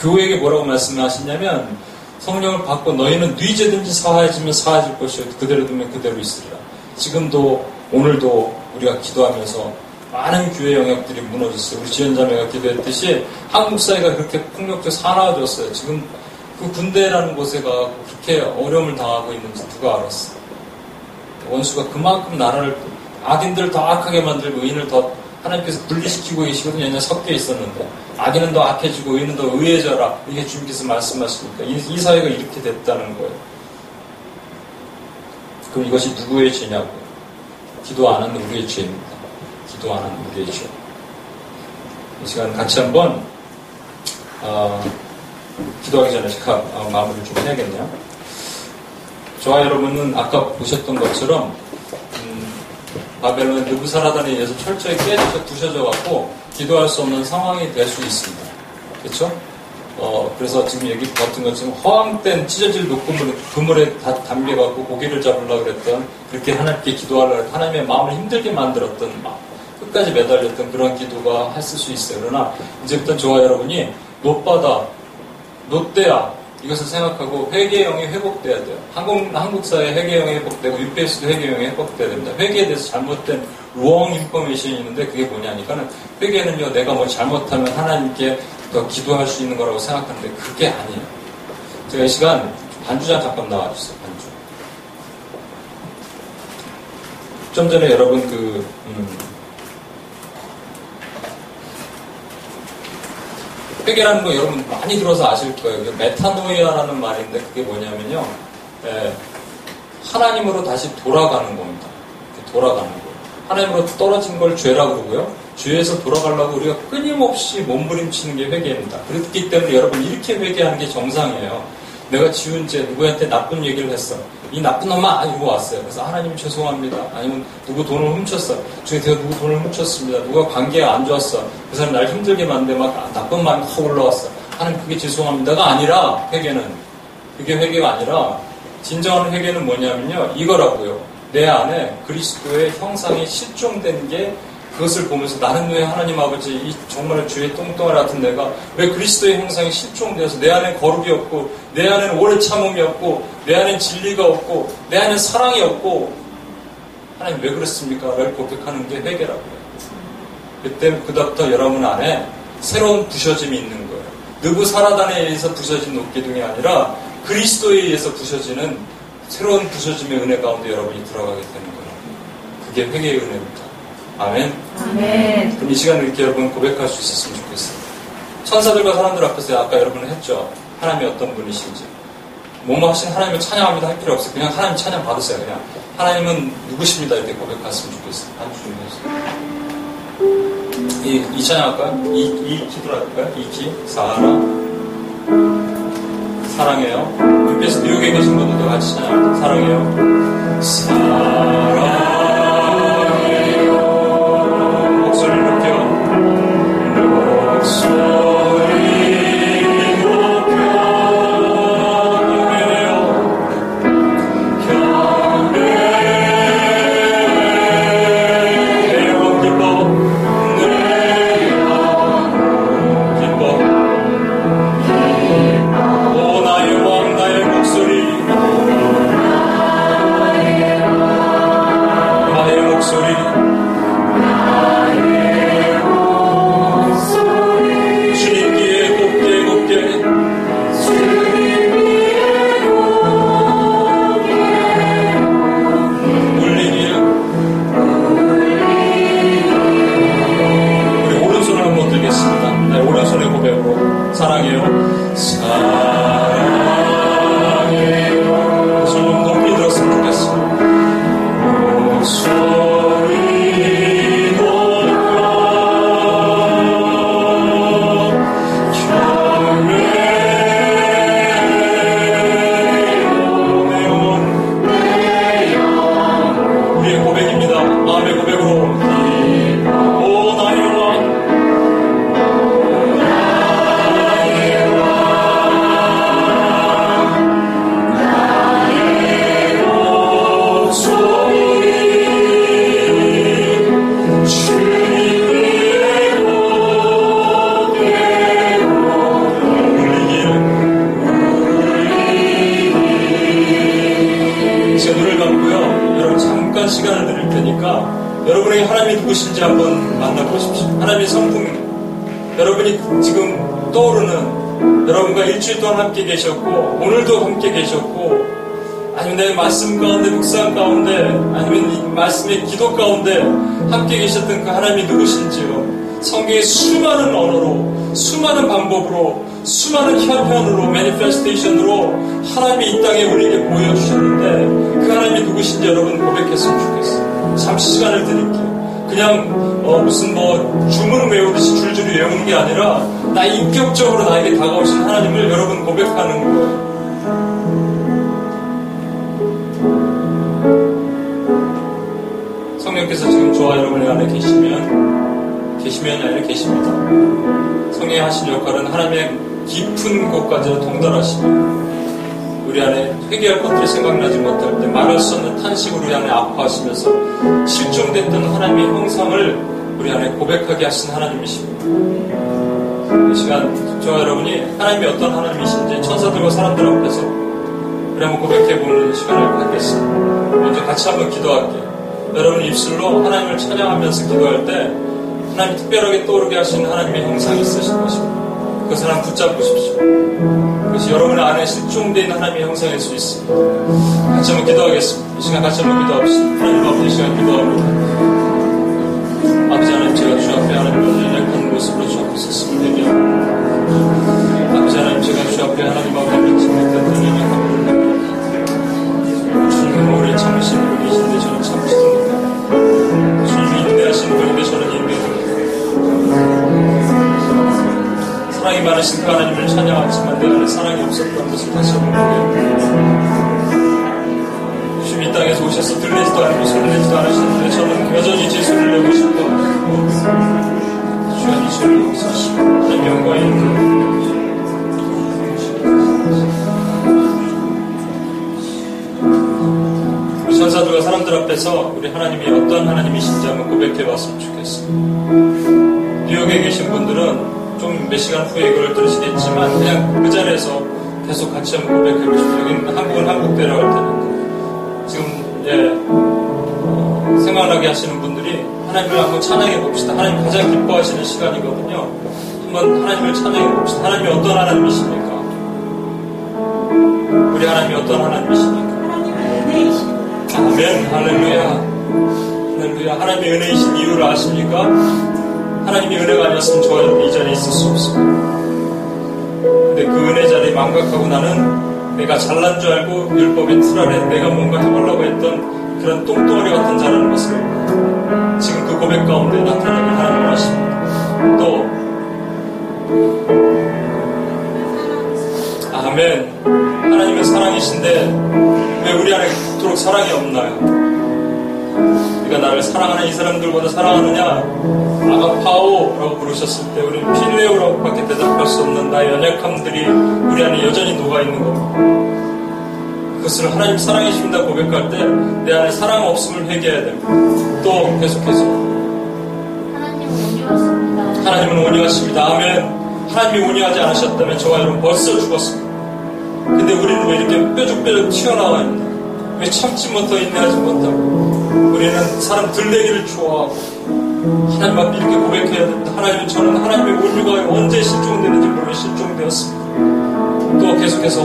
교회에게 뭐라고 말씀하시냐면 성령을 받고 너희는 네 죄든지 사하여지면 사하여질 것이요 그대로 두면 그대로 있으리라. 지금도 오늘도 우리가 기도하면서 많은 교회 영역들이 무너졌어요. 우리 지연자매가 기도했듯이 한국 사회가 그렇게 폭력적 사나워졌어요. 지금 그 군대라는 곳에 가서 그렇게 어려움을 당하고 있는지 누가 알았어요. 원수가 그만큼 나라를 악인들을 더 악하게 만들고 의인을 더 하나님께서 분리시키고 계시거든요. 옛날에 섞여 있었는데 악인은 더 악해지고 의인은 더 의해져라. 이게 주님께서 말씀하시니까 이 사회가 이렇게 됐다는 거예요. 그럼 이것이 누구의 죄냐고. 기도 안 하는 우리의 죄입니다. 기도 안 하는 우리의 죄. 이 시간 같이 한번 기도하기 전에 제가 마무리를 좀 해야겠네요. 저와 여러분은 아까 보셨던 것처럼 바벨론의 느부사라단에 의해서 철저히 깨져서 부셔져갖고 기도할 수 없는 상황이 될 수 있습니다. 그렇죠? 그래서 지금 여기 같은 것처럼 허황된 찢어질 그물에 다 담겨갖고 고기를 잡으려고 그랬던, 그렇게 하나님께 기도하려고 하나님의 마음을 힘들게 만들었던, 막 끝까지 매달렸던 그런 기도가 했을 수 있어요. 그러나 이제부터 저와 여러분이 놋바다, 놋대야 이것을 생각하고 회개의 영이 회복돼야 돼요. 한국 사회 회개의 영이 회복되고 UPS도 회개의 영이 회복돼야 됩니다. 회개에 대해서 잘못된 wrong information이 있는데 그게 뭐냐니까는, 회개는요 내가 뭐 잘못하면 하나님께 더 기도할 수 있는 거라고 생각하는데 그게 아니에요. 제가 이 시간 반주장 잠깐 나와주세요. 반주. 좀 전에 여러분 회개라는 거 여러분 많이 들어서 아실 거예요. 메타노이아라는 말인데 그게 뭐냐면요, 하나님으로 다시 돌아가는 겁니다. 돌아가는 거. 하나님으로 떨어진 걸 죄라고 그러고요. 죄에서 돌아가려고 우리가 끊임없이 몸부림치는 게 회개입니다. 그렇기 때문에 여러분 이렇게 회개하는 게 정상이에요. 내가 지은 죄, 누구한테 나쁜 얘기를 했어. 이 나쁜 놈아 이러고 왔어요. 그래서 하나님 죄송합니다. 아니면 누구 돈을 훔쳤어. 제가 누구 돈을 훔쳤습니다. 누가 관계가 안 좋았어. 그 사람 날 힘들게 만드는데 막 나쁜 마음이 확 올라왔어. 하나님 그게 죄송합니다가 아니라, 회개는 그게 회개가 아니라 진정한 회개는 뭐냐면요, 이거라고요. 내 안에 그리스도의 형상이 실종된 게, 그것을 보면서 나는 왜 하나님 아버지 이 정말 죄의 똥덩어리 같은 내가 왜 그리스도의 형상이 실종되어서 내 안에 거룩이 없고, 내 안에는 오래 참음이 없고, 내 안에는 진리가 없고, 내 안에는 사랑이 없고, 하나님 왜 그렇습니까? 를 고백하는 게 회개라고요. 그때 그다음부터 여러분 안에 새로운 부셔짐이 있는 거예요. 느부사라단에 의해서 부셔진 놋기둥이 아니라 그리스도에 의해서 부셔지는 새로운 부셔짐의 은혜 가운데 여러분이 들어가게 되는 거예요. 그게 회개의 은혜입니다. 아멘. 아멘. 그럼 이 시간을 이렇게 여러분 고백할 수 있었으면 좋겠어요. 천사들과 사람들 앞에서 아까 여러분은 했죠. 하나님이 어떤 분이신지. 뭐뭐 하신 하나님을 찬양합니다 할 필요 없어요. 그냥 하나님 찬양 받으세요. 그냥 하나님은 누구십니다 이렇게 고백했으면 좋겠어요. 한 주 중에 이 찬양 할까요? 이 기도를 할까요? 이기 사랑해요. 옆에서 뉴욕에 계신 분들도 같이 찬양합니다. 사랑해요. 사랑. 기도 가운데 함께 계셨던 그 하나님이 누구신지요. 성경의 수많은 언어로, 수많은 방법으로, 수많은 현현으로, 매니페스테이션으로 하나님이 이 땅에 우리에게 보여주셨는데 그 하나님이 누구신지 여러분 고백했으면 좋겠어요. 잠시 시간을 드릴게요. 그냥 무슨 주문 외우듯이 줄줄이 외우는 게 아니라 나 인격적으로 나에게 다가오신 하나님을 여러분 고백하는 거예요. 성령께서 지금 저와 여러분의 안에 계시면 아니라 계십니다. 성령이 하신 역할은 하나님의 깊은 곳까지 통달하시며 우리 안에 회개할 것들이 생각나지 못할 때 말할 수 없는 탄식으로 우리 안에 아파하시면서 실종됐던 하나님의 형상을 우리 안에 고백하게 하신 하나님이십니다. 이 시간 저와 여러분이 하나님이 어떤 하나님이신지 천사들과 사람들 앞에서 우리 한번 고백해보는 시간을 갖겠습니다. 먼저 같이 한번 기도할게요. 여러분 입술로 하나님을 찬양하면서 기도할 때 하나님 특별하게 떠오르게 하신 하나님의 형상이 있으신 것입니다. 그것을 하나 붙잡으십시오. 그것이 여러분 안에 실종된 하나님의 형상일 수 있습니다. 같이 한번 기도하겠습니다. 이 시간 같이 한번 기도합시다. 하나님 앞에 이 시간 기도합니다. 아버지 하나님, 제가 주 앞에 하나님을 연약한 모습으로 주 앞에 섰습니다. 아버지 하나님, 제가 주 앞에 하나님 앞에 진행됐던 연약함을 합니다. 주님, 오래 참으신 분이신데 저는 참지 못합니다. 주님이 인내하신 분인데 저는 인내합니다. 사랑이 많으신 하나님을 찬양하지만 내 안에 사랑이 없었던 것을 다시 한번 주님, 이 땅에서 오셔서 들리지도 않고 소리내지도 않으셨는데 저는 여전히 지수를 내고 싶고 주님, 이 죄를 없으시고 하나님 영광이 있는 우리 천사들과 사람들 앞에서 우리 하나님이 어떤 하나님이신지 한번 고백해봤으면 좋겠습니다. 뉴욕에 계신 분들은 좀 몇 시간 후에 이걸 들으시겠지만 그냥 그 자리에서 계속 같이 한번 고백해보고 싶어요. 여기는 한국은 한국대로 할 테니까 지금 생각나게 하시는 분들이 하나님을 한번 찬양해봅시다. 하나님 가장 기뻐하시는 시간이거든요. 한번 하나님을 찬양해봅시다. 하나님이 어떤 하나님이십니까? 우리 하나님이 어떤 하나님이십니까? 아멘, 할렐루야. 할렐루야. 하나님의 은혜이신 이유를 아십니까? 하나님의 은혜가 아니었으면 저와 여러분이 이 자리에 있을 수 없습니다. 근데 그 은혜 자리에 망각하고 나는 내가 잘난 줄 알고 율법의 틀 아래 내가 뭔가 해보려고 했던 그런 똥덩어리 같은 자라는 것을 지금 그 고백 가운데 나타나게 하나님을 하십니다. 또 아멘. 하나님의 사랑이신데 왜 우리 안에 그토록 사랑이 없나요? 네가 나를 사랑하는 이 사람들보다 사랑하느냐? 아가파오라고 부르셨을 때 우리는 필레오라고 밖에 대답할 수 없는 나의 연약함들이 우리 안에 여전히 녹아있는 겁니다. 그것을 하나님 사랑해주신다 고백할 때 내 안에 사랑 없음을 회개해야 됩니다. 또 계속해서 하나님은 온유하십니다. 하나님은 온유하십니다. 아멘. 하나님이 온유하지 않으셨다면 저와 여러분 벌써 죽었습니다. 근데 우리는 왜 이렇게 뾰족뾰족 튀어나와 있나? 왜 참지 못하고 인내하지 못하고 우리는 사람 들레기를 좋아하고 하나님 앞에 이렇게 고백해야 된다. 하나님, 저는 하나님의 온유가 언제 실종되는지 모르게 실종되었습니다. 또 계속해서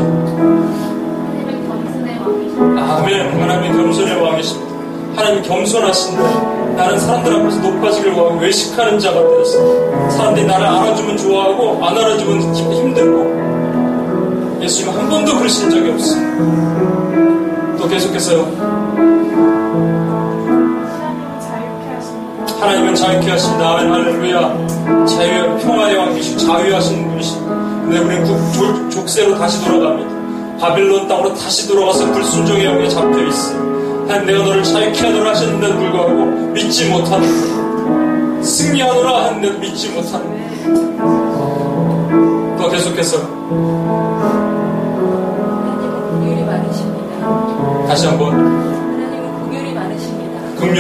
아멘. 하나님이 겸손의 왕이십니다. 하나님이 겸손하신데 나는 사람들 앞에서 높아지길 원하고 외식하는 자가 되었습니다. 사람들이 나를 알아주면 좋아하고 안 알아주면 힘들고 예수님 한 번도 그러신 적이 없습니다. 또 계속해서요. 하나님은 자유케 하신다. 아멘, 할렐루야. 자유와 평화의 왕이시고 자유하신 분이십니다. 근데 우리는 족쇄로 다시 돌아갑니다. 바벨론 땅으로 다시 돌아가서 불순종의 영에 잡혀있어요. 하나님, 내가 너를 자유케 하노라 하셨는데도 불구하고 믿지 못하는, 승리하노라 하는데도 믿지 못하는. 더 계속해서 하나님은 긍휼이 많으십니다. 다시 한번 하나님은 긍휼이 많으십니다. 긍휼.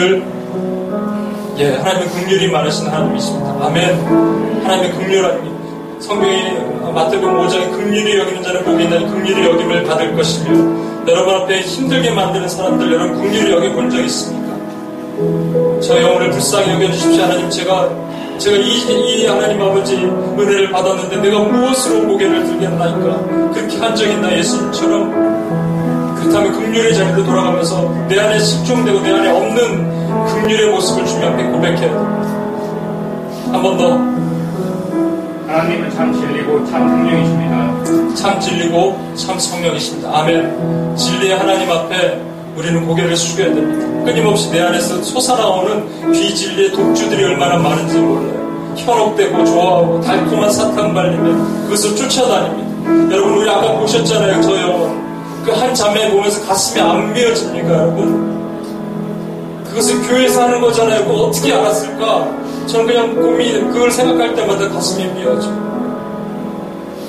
예, 하나님의 긍휼이 많으신 하나님이십니다. 아멘. 하나님의 긍휼하니 성경이 마태복음 5장에 긍휼히 여기는 자는 복이 있나니 긍휼히 여김을 받을 것이며 여러분 앞에 힘들게 만드는 사람들 여러분 긍휼히 여겨본 적 있습니까? 저 영혼을 불쌍히 여겨주십시오. 하나님, 제가 이 하나님 아버지 은혜를 받았는데 내가 무엇으로 고개를 들겠나이까? 그렇게 한 적이 있나? 예수님처럼. 그렇다면 긍휼의 자리로 돌아가면서 내 안에 실종되고 내 안에 없는 긍휼의 모습을 주님 앞에 고백해야 됩니다. 한 번 더. 하나님은 참 진리고 참 성령이십니다. 참 진리고 참 성령이십니다. 아멘. 진리의 하나님 앞에 우리는 고개를 숙여야 됩니다. 끊임없이 내 안에서 솟아나오는 비진리의 독주들이 얼마나 많은지 몰라요. 현혹되고 좋아하고 달콤한 사탕 발리면 그것을 쫓아다닙니다. 여러분, 우리 아까 보셨잖아요. 저 영혼 그 한 자매 보면서 가슴이 안 메어집니까, 여러분? 그것을 교회에서 하는 거잖아요. 그거 어떻게 알았을까? 저는 그냥 그걸 생각할 때마다 가슴이 미어져.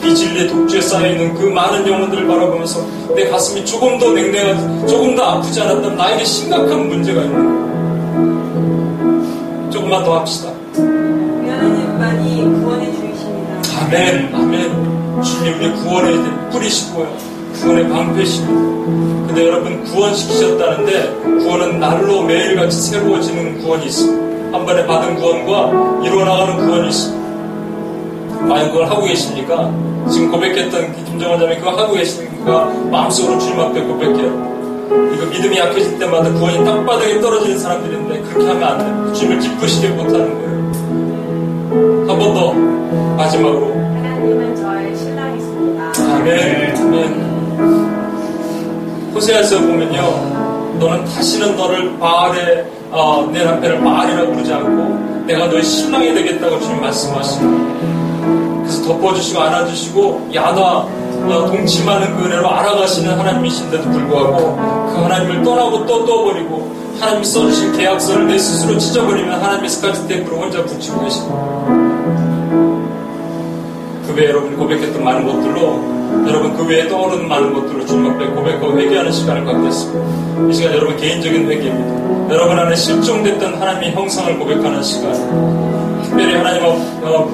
이 진리의 독주에 쌓여있는 그 많은 영혼들을 바라보면서 내 가슴이 조금 더 냉랭하지, 조금 더 아프지 않았던 나에게 심각한 문제가 있는, 조금만 더 합시다. 하나님만이 구원해 주십니다. 아멘, 아멘. 주님의 구원의 뿌리시고요, 구원의 방패십니다. 근데 여러분, 구원시키셨다는데 구원은 날로 매일같이 새로워지는 구원이 있습니다. 한 번에 받은 구원과 이루어나가는 구원이 있습니다. 과연 그걸 하고 계십니까? 지금 고백했던 김정원 자매, 그거 하고 계십니까? 마음속으로 주님 앞에 고백해요. 이거 믿음이 약해질 때마다 구원이 땅바닥에 떨어지는 사람들인데 그렇게 하면 안 돼요. 주님을 기쁘시게 못하는 거예요. 한 번 더, 마지막으로. 하나님은 저의 신랑이십니다. 아멘, 아멘. 호세아에서 보면요, 너는 다시는 너를 바알의 내 남편을 바알이라고 부르지 않고 내가 너의 신랑이 되겠다고 주님 말씀하시고, 그래서 덮어주시고 안아주시고 야나 동침하는 그 은혜로 알아가시는 하나님이신데도 불구하고 그 하나님을 떠나고 또 떠버리고 하나님이 써주신 계약서를 내 스스로 찢어버리면 하나님의 스카치 테이프로 혼자 붙이고 계시고, 그 외에 여러분이 고백했던 많은 것들로, 여러분 그 외에 떠오르는 많은 것들을 주님 앞에 고백하고 회개하는 시간을 갖겠습니다. 이 시간 여러분 개인적인 회개입니다. 여러분 안에 실종됐던 하나님의 형상을 고백하는 시간, 특별히 하나님을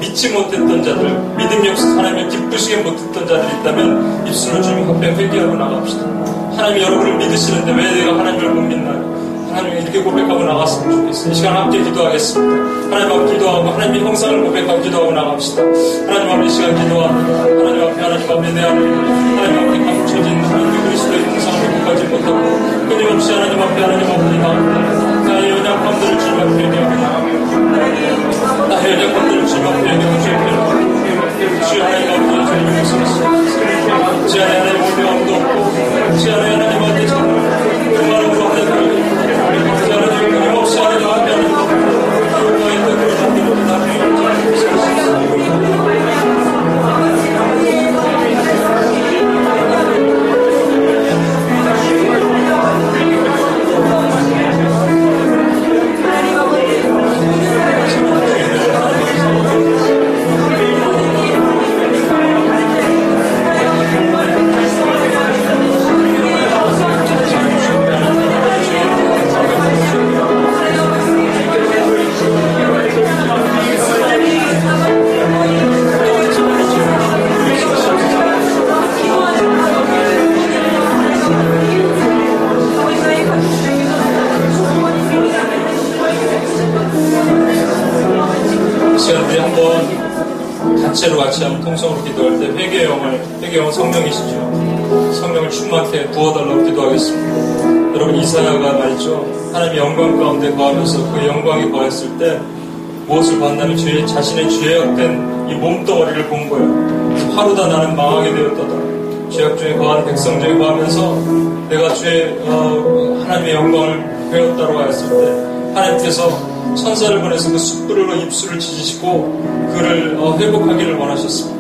믿지 못했던 자들, 믿음이 없어서 하나님을 기쁘시게 못했던 자들이 있다면 입술로 주님 앞에 회개하고 나갑시다. 하나님이 여러분을 믿으시는데 왜 내가 하나님을 못 믿나요? 하나님 이렇게 고백하고 나갔으면 좋겠어요. 이 시간 함께 기도하겠습니다. 하나님 앞에 기도하고 하나님의 형상을 고백하고 기도하고 나갑시다. 하나님 앞에 이 시간 기도합니다. 하나님 앞에 내 안에 하나님 앞에 감춰진 하나님 그리스도의 형상을 고백하지 못하고 끊임없이 하나님 앞에 나갑니다. 나의 연약함들을 주님 앞에 얘기합니다. 나의 연약함들을 주님 앞에 얘기합니다. 주 하나님 앞에 주님을 믿습니다. 주 안에 하나님 앞에 아무도 없고 주 안에 하나님 앞에 정말 그 말은 죄, 자신의 죄악된 이 몸덩어리를 본 거예요. 하루다 나는 망하게 되었다다. 죄악 중에 거한 백성 중에 거하면서 내가 하나님의 영광을 배웠다고 하였을 때 하나님께서 천사를 보내서 그 숯불로 입술을 지지시고 그를 회복하기를 원하셨습니다.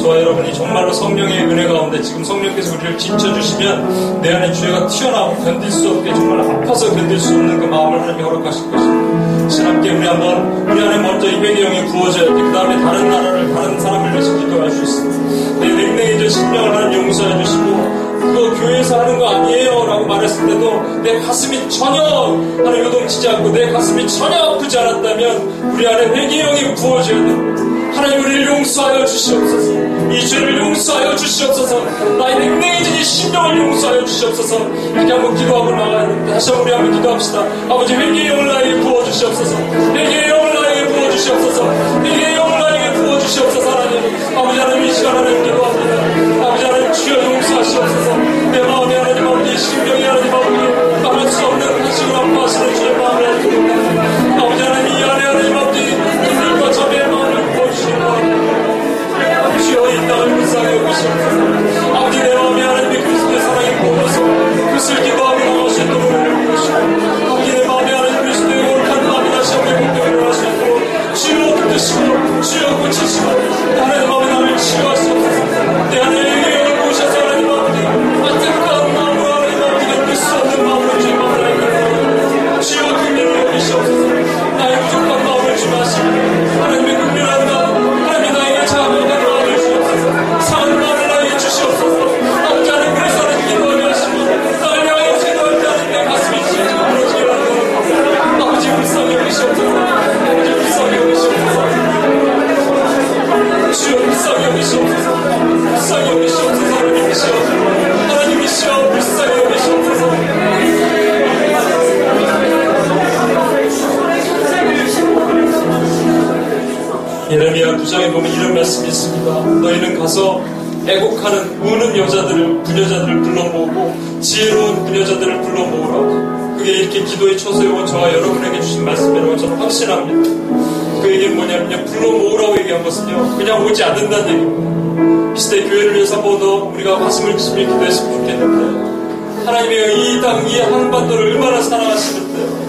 저와 여러분이 정말로 성령의 은혜 가운데 지금 성령께서 우리를 지쳐주시면 내 안에 죄가 튀어나오고 견딜 수 없게, 정말 아파서 견딜 수 없는 그 마음을 하나님이 허락하실 것입니다. 신함께 우리 한번 우리 안에 먼저 이 회개의 영이 부어져야 돼. 그 다음에 다른 나라를, 다른 사람을 위해서 기도할 수 있습니다. 내 냉랭해져 심령을 하나님 용서해 주시고, 그거 교회에서 하는 거 아니에요 라고 말했을 때도 내 가슴이 전혀 하나님 요동치지 않고 내 가슴이 전혀 아프지 않았다면 우리 안에 회개의 영이 부어져야 됩니다. 하나님 우리를 용서하여 주시옵소서. 이 죄를 용서하여 주시옵소서. 나의 냉랭해진 이 심령을 용서하여 주시옵소서. 이렇게 한번 기도하고 나가야 됩니다. 다시 한번 우리 한번 기도합시다. 아버지, 회개의 영을 나에게 부어주시옵소서. 회개의 영을 나에게 부어주시옵소서. 회개의 영을 나에게 부어주시옵소서. 하나님, 아버지 하나님 이 시간 하나님 기도합니다. 아버지 하나님 주여 용서하시옵소서. 내 마음에 하나님 아버지 심령이 하나님 아버지 막을 수 없는 가슴을 아파하시는 주의 마음을 하나님 기도합니다. 아버지 하나님 이 안에 하나님 아버지 주님과 저의 마음을 주여 이 땅을 불쌍히 여기시옵소서. 아버지 내 마음이 하나님의 그리스도의 사랑이 보면서 그슬기도 하며 나가시도록 해주시옵소서. 아버지 내 마음이 하나님 그리스도의 원한 마음이 다시 한번 예레미야 9장에 보면 이런 말씀이 있습니다. 너희는 가서 애곡하는 우는 여자들을, 부녀자들을 불러모으고 지혜로운 부녀자들을 불러모으라. 그게 이렇게 기도의 초소요 저와 여러분에게 주신 말씀이라고 저는 확신합니다. 그게 뭐냐면요, 불러모으라고 얘기한 것은요 그냥 오지 않는다는 얘기입니다. 이 시대 교회를 위해서 한번 더 우리가 가슴을 깊이 기도했으면 좋겠는데, 하나님의 이 땅, 이 한반도를 얼마나 사랑하시는데,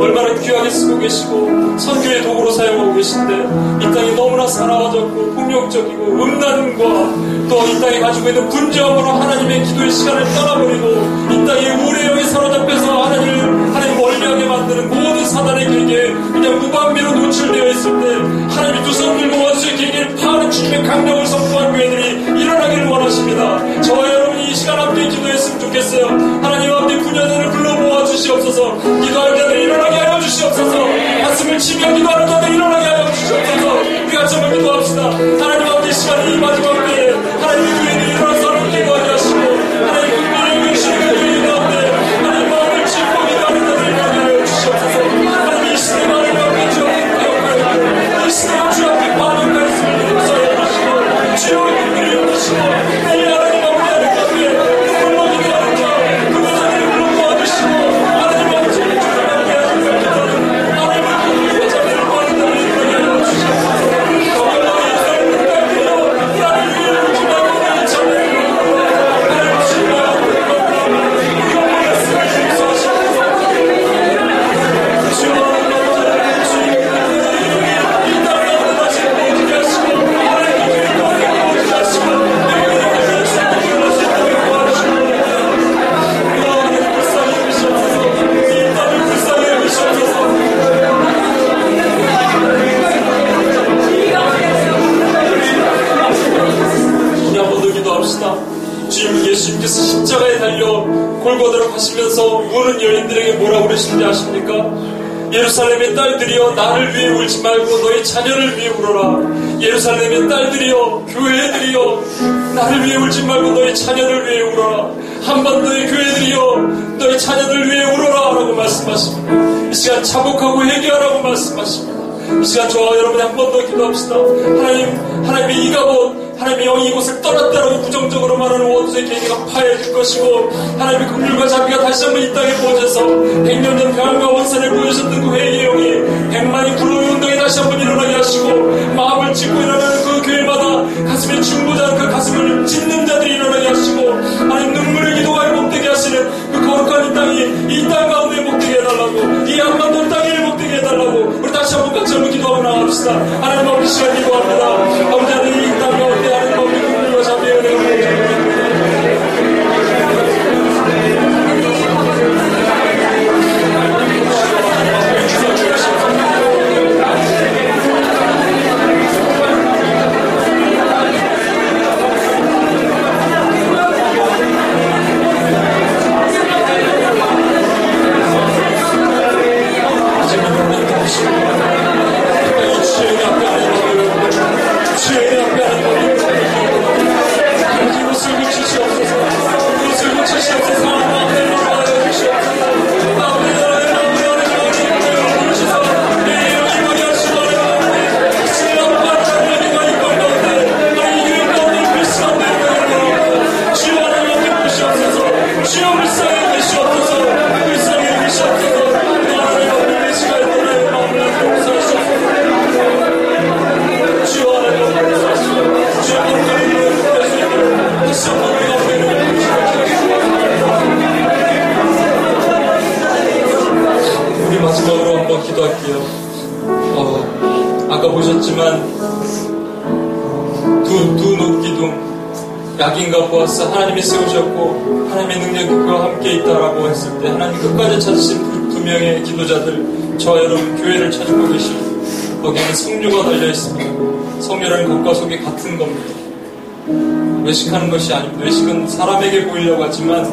얼마나 귀하게 쓰고 계시고 선교의 도구로 사용하고 계신데, 이 땅이 너무나 사나워졌고 폭력적이고 음란과 또 이 땅이 가지고 있는 분주함으로 하나님의 기도의 시간을 떠나버리고 이 땅이 우레형에 사로잡혀서 하나님 멀리하게 만드는 모든 사단의 길게 그냥 무방비로 노출되어 있을 때, 하나님 두 손을 모아주시고 길게 파는 주님의 강력을 선포한 교회들이 일어나기를 원하십니다. 저와 여러분이 이 시간 함께 기도했으면 좋겠어요. 하나님 앞에 부녀들을 불러 모아주시옵소서. 기도할 때는 일어나 하여 주시옵소서. 가슴을 치며 기도하는 자들 일어나게 하여 주시옵소서. 우리 같이 한번 기도합시다. 하나님 앞에 시간이 마지막 때에 하나님의 교회를 일어나서 함께 기도하게 하시고, 하나님 국민의 명심과 교회 가운데 하나님 마음을 짚고 기도하는 자들 일어나게 하여 주시옵소서. 하나님 이 시대 말을 앞에 주여 기억하여 이 시대와 주 앞에 마음을 가슴을 기도하여 주시고 주여 국민을 믿으시고 내일 하나님 앞에 하는 교회에 불러 기도하는 자 그분들을 불러 모아주시고 주님께서 십자가에 달려 골고다로 가시면서 우는 여인들에게 뭐라고 그러시는지 아십니까? 예루살렘의 딸들이여 나를 위해 울지 말고 너희 자녀를 위해 울어라. 예루살렘의 딸들이여 교회들이여 나를 위해 울지 말고 너희 자녀를 위해 울어라. 한반도의 교회들이여 너희 자녀를 위해 울어라 라고 말씀하십니다. 이 시간 자복하고 회개하라고 말씀하십니다. 이 시간 저와 여러분이 한 번 더 기도합시다. 하나님의 이가 곧 하나님의 영이 이곳을 떠났다라고 부정적으로 말하는 원수의 계기가 파해질 것이고, 하나님의 긍휼과 자비가 다시 한번 이 땅에 부어져서 100년 전 평안과 원산을 보여주셨던 그 회개의 영이 100만이 불러오는 운동에 다시 한번 일어나게 하시고, 마음을 짓고 일어나는 그 교회마다 가슴에 중보자 그 가슴을 짓는 자들이 일어나게 하시고, 하나님 눈물의 기도가 목되게 하시는 그 거룩한 이 땅이 이 땅 가운데 목되게 해달라고, 이 한반도 땅에 목되게 해달라고 우리 다시 한번 같이 한번 기도하고 나갑시다. 하나님 아버지 시간 기도합니다. 아버지 하나님 이 땅 가운데 아까 보셨지만 두 녹기둥 야긴과 보아스 하나님이 세우셨고 하나님의 능력이 그와 함께 있다라고 했을 때, 하나님 끝까지 찾으신 두 명의 기도자들, 저와 여러분 교회를 찾고 계시고 거기에는 성류가 달려있습니다. 성류라는 겉과 속이 같은 겁니다. 외식하는 것이 아닙니다. 외식은 사람에게 보이려고 하지만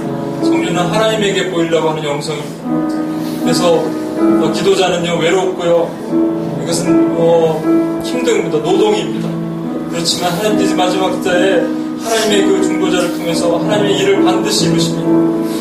성류는 하나님에게 보이려고 하는 영성입니다. 그래서 기도자는요 외롭고요 이것은 힘듭니다. 노동입니다. 그렇지만 하나님께서 마지막 때에 하나님의 그 중보자를 통해서 하나님의 일을 반드시 이루십니다.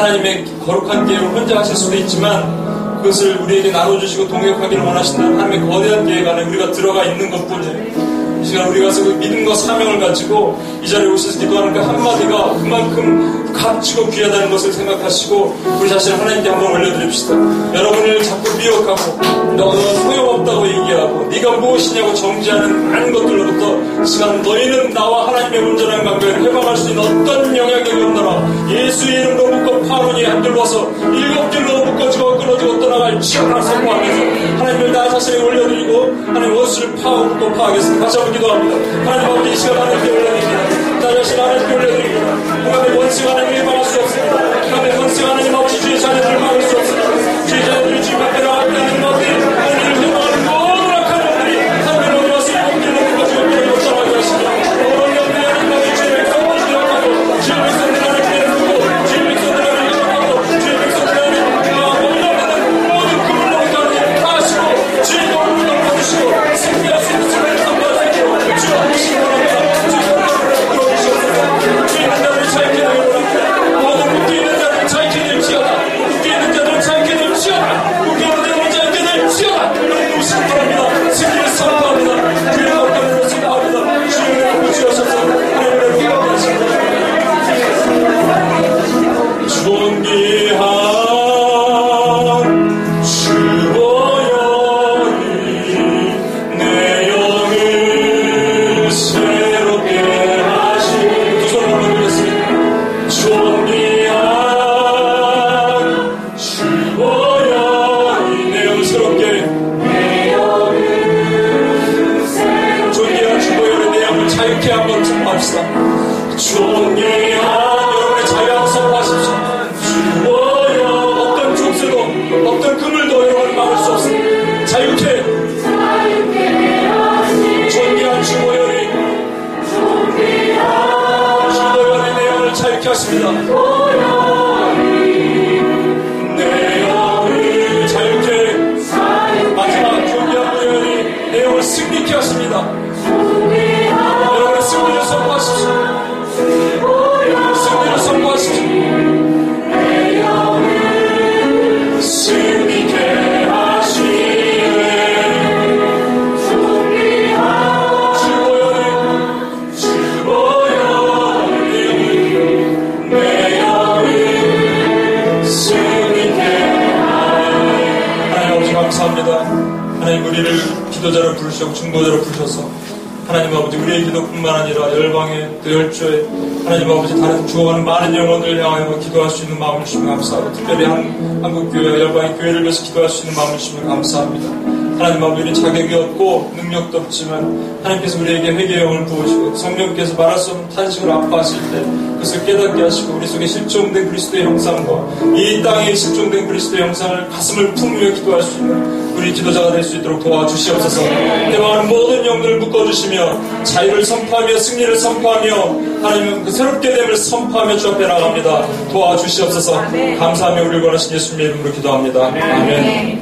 하나님의 거룩한 계획을 혼자 하실 수도 있지만 그것을 우리에게 나눠주시고 동역하기를 원하신다는 하나님의 거대한 계획 안에 우리가 들어가 있는 것뿐이에요. 이 시간 우리가 그 믿음과 사명을 가지고 이 자리에 오셔서 기도하는 그 한마디가 그만큼 값지고 귀하다는 것을 생각하시고 우리 자신을 하나님께 한번 올려드립시다. 여러분을 자꾸 미혹하고 너는 소용없다고 얘기하고 네가 무엇이냐고 정지하는 많은 것들로부터 시간 너희는 나와 하나님의 온전한 관계를 해방할 수 있는 어떤 영향력이 없나라. 예수의 이름으로 묶어 파론이 한줄로서 일곱 줄로 묶어지고 끊어지고 떠나갈 치열한 성공하면서 하나님을 나 자신에 올려드리고 하나님 원수를 파고 파하겠습니다. 다시 한번 기도합니다. 하나님 아버지 이 시간 하나님께 올려드립니다. 나 자신 하나님께 올려드립니다. 하나님의 원수 하나님을 일방할 수 없습니다. 하나님의 원수 하나님 없이 주의 자녀들을 막을 수 없습니다. 주의 자녀들이 주의 밖에 나가게 하는 것들이 자격이 없고 능력도 없지만 하나님께서 우리에게 회개의 영을 부으시고 성령께서 말할 수 없는 탄식을 아파하실 때 그것을 깨닫게 하시고 우리 속에 실종된 그리스도의 형상과 이 땅에 실종된 그리스도의 형상을 가슴을 품으며 기도할 수 있는 우리 지도자가 될 수 있도록 도와주시옵소서. 대망하는 모든 영들을 묶어주시며 자유를 선포하며 승리를 선포하며 하나님은 그 새롭게 됨을 선포하며 주 앞에 나갑니다. 도와주시옵소서. 감사하며 우리를 원하신 예수님의 이름으로 기도합니다. 아멘.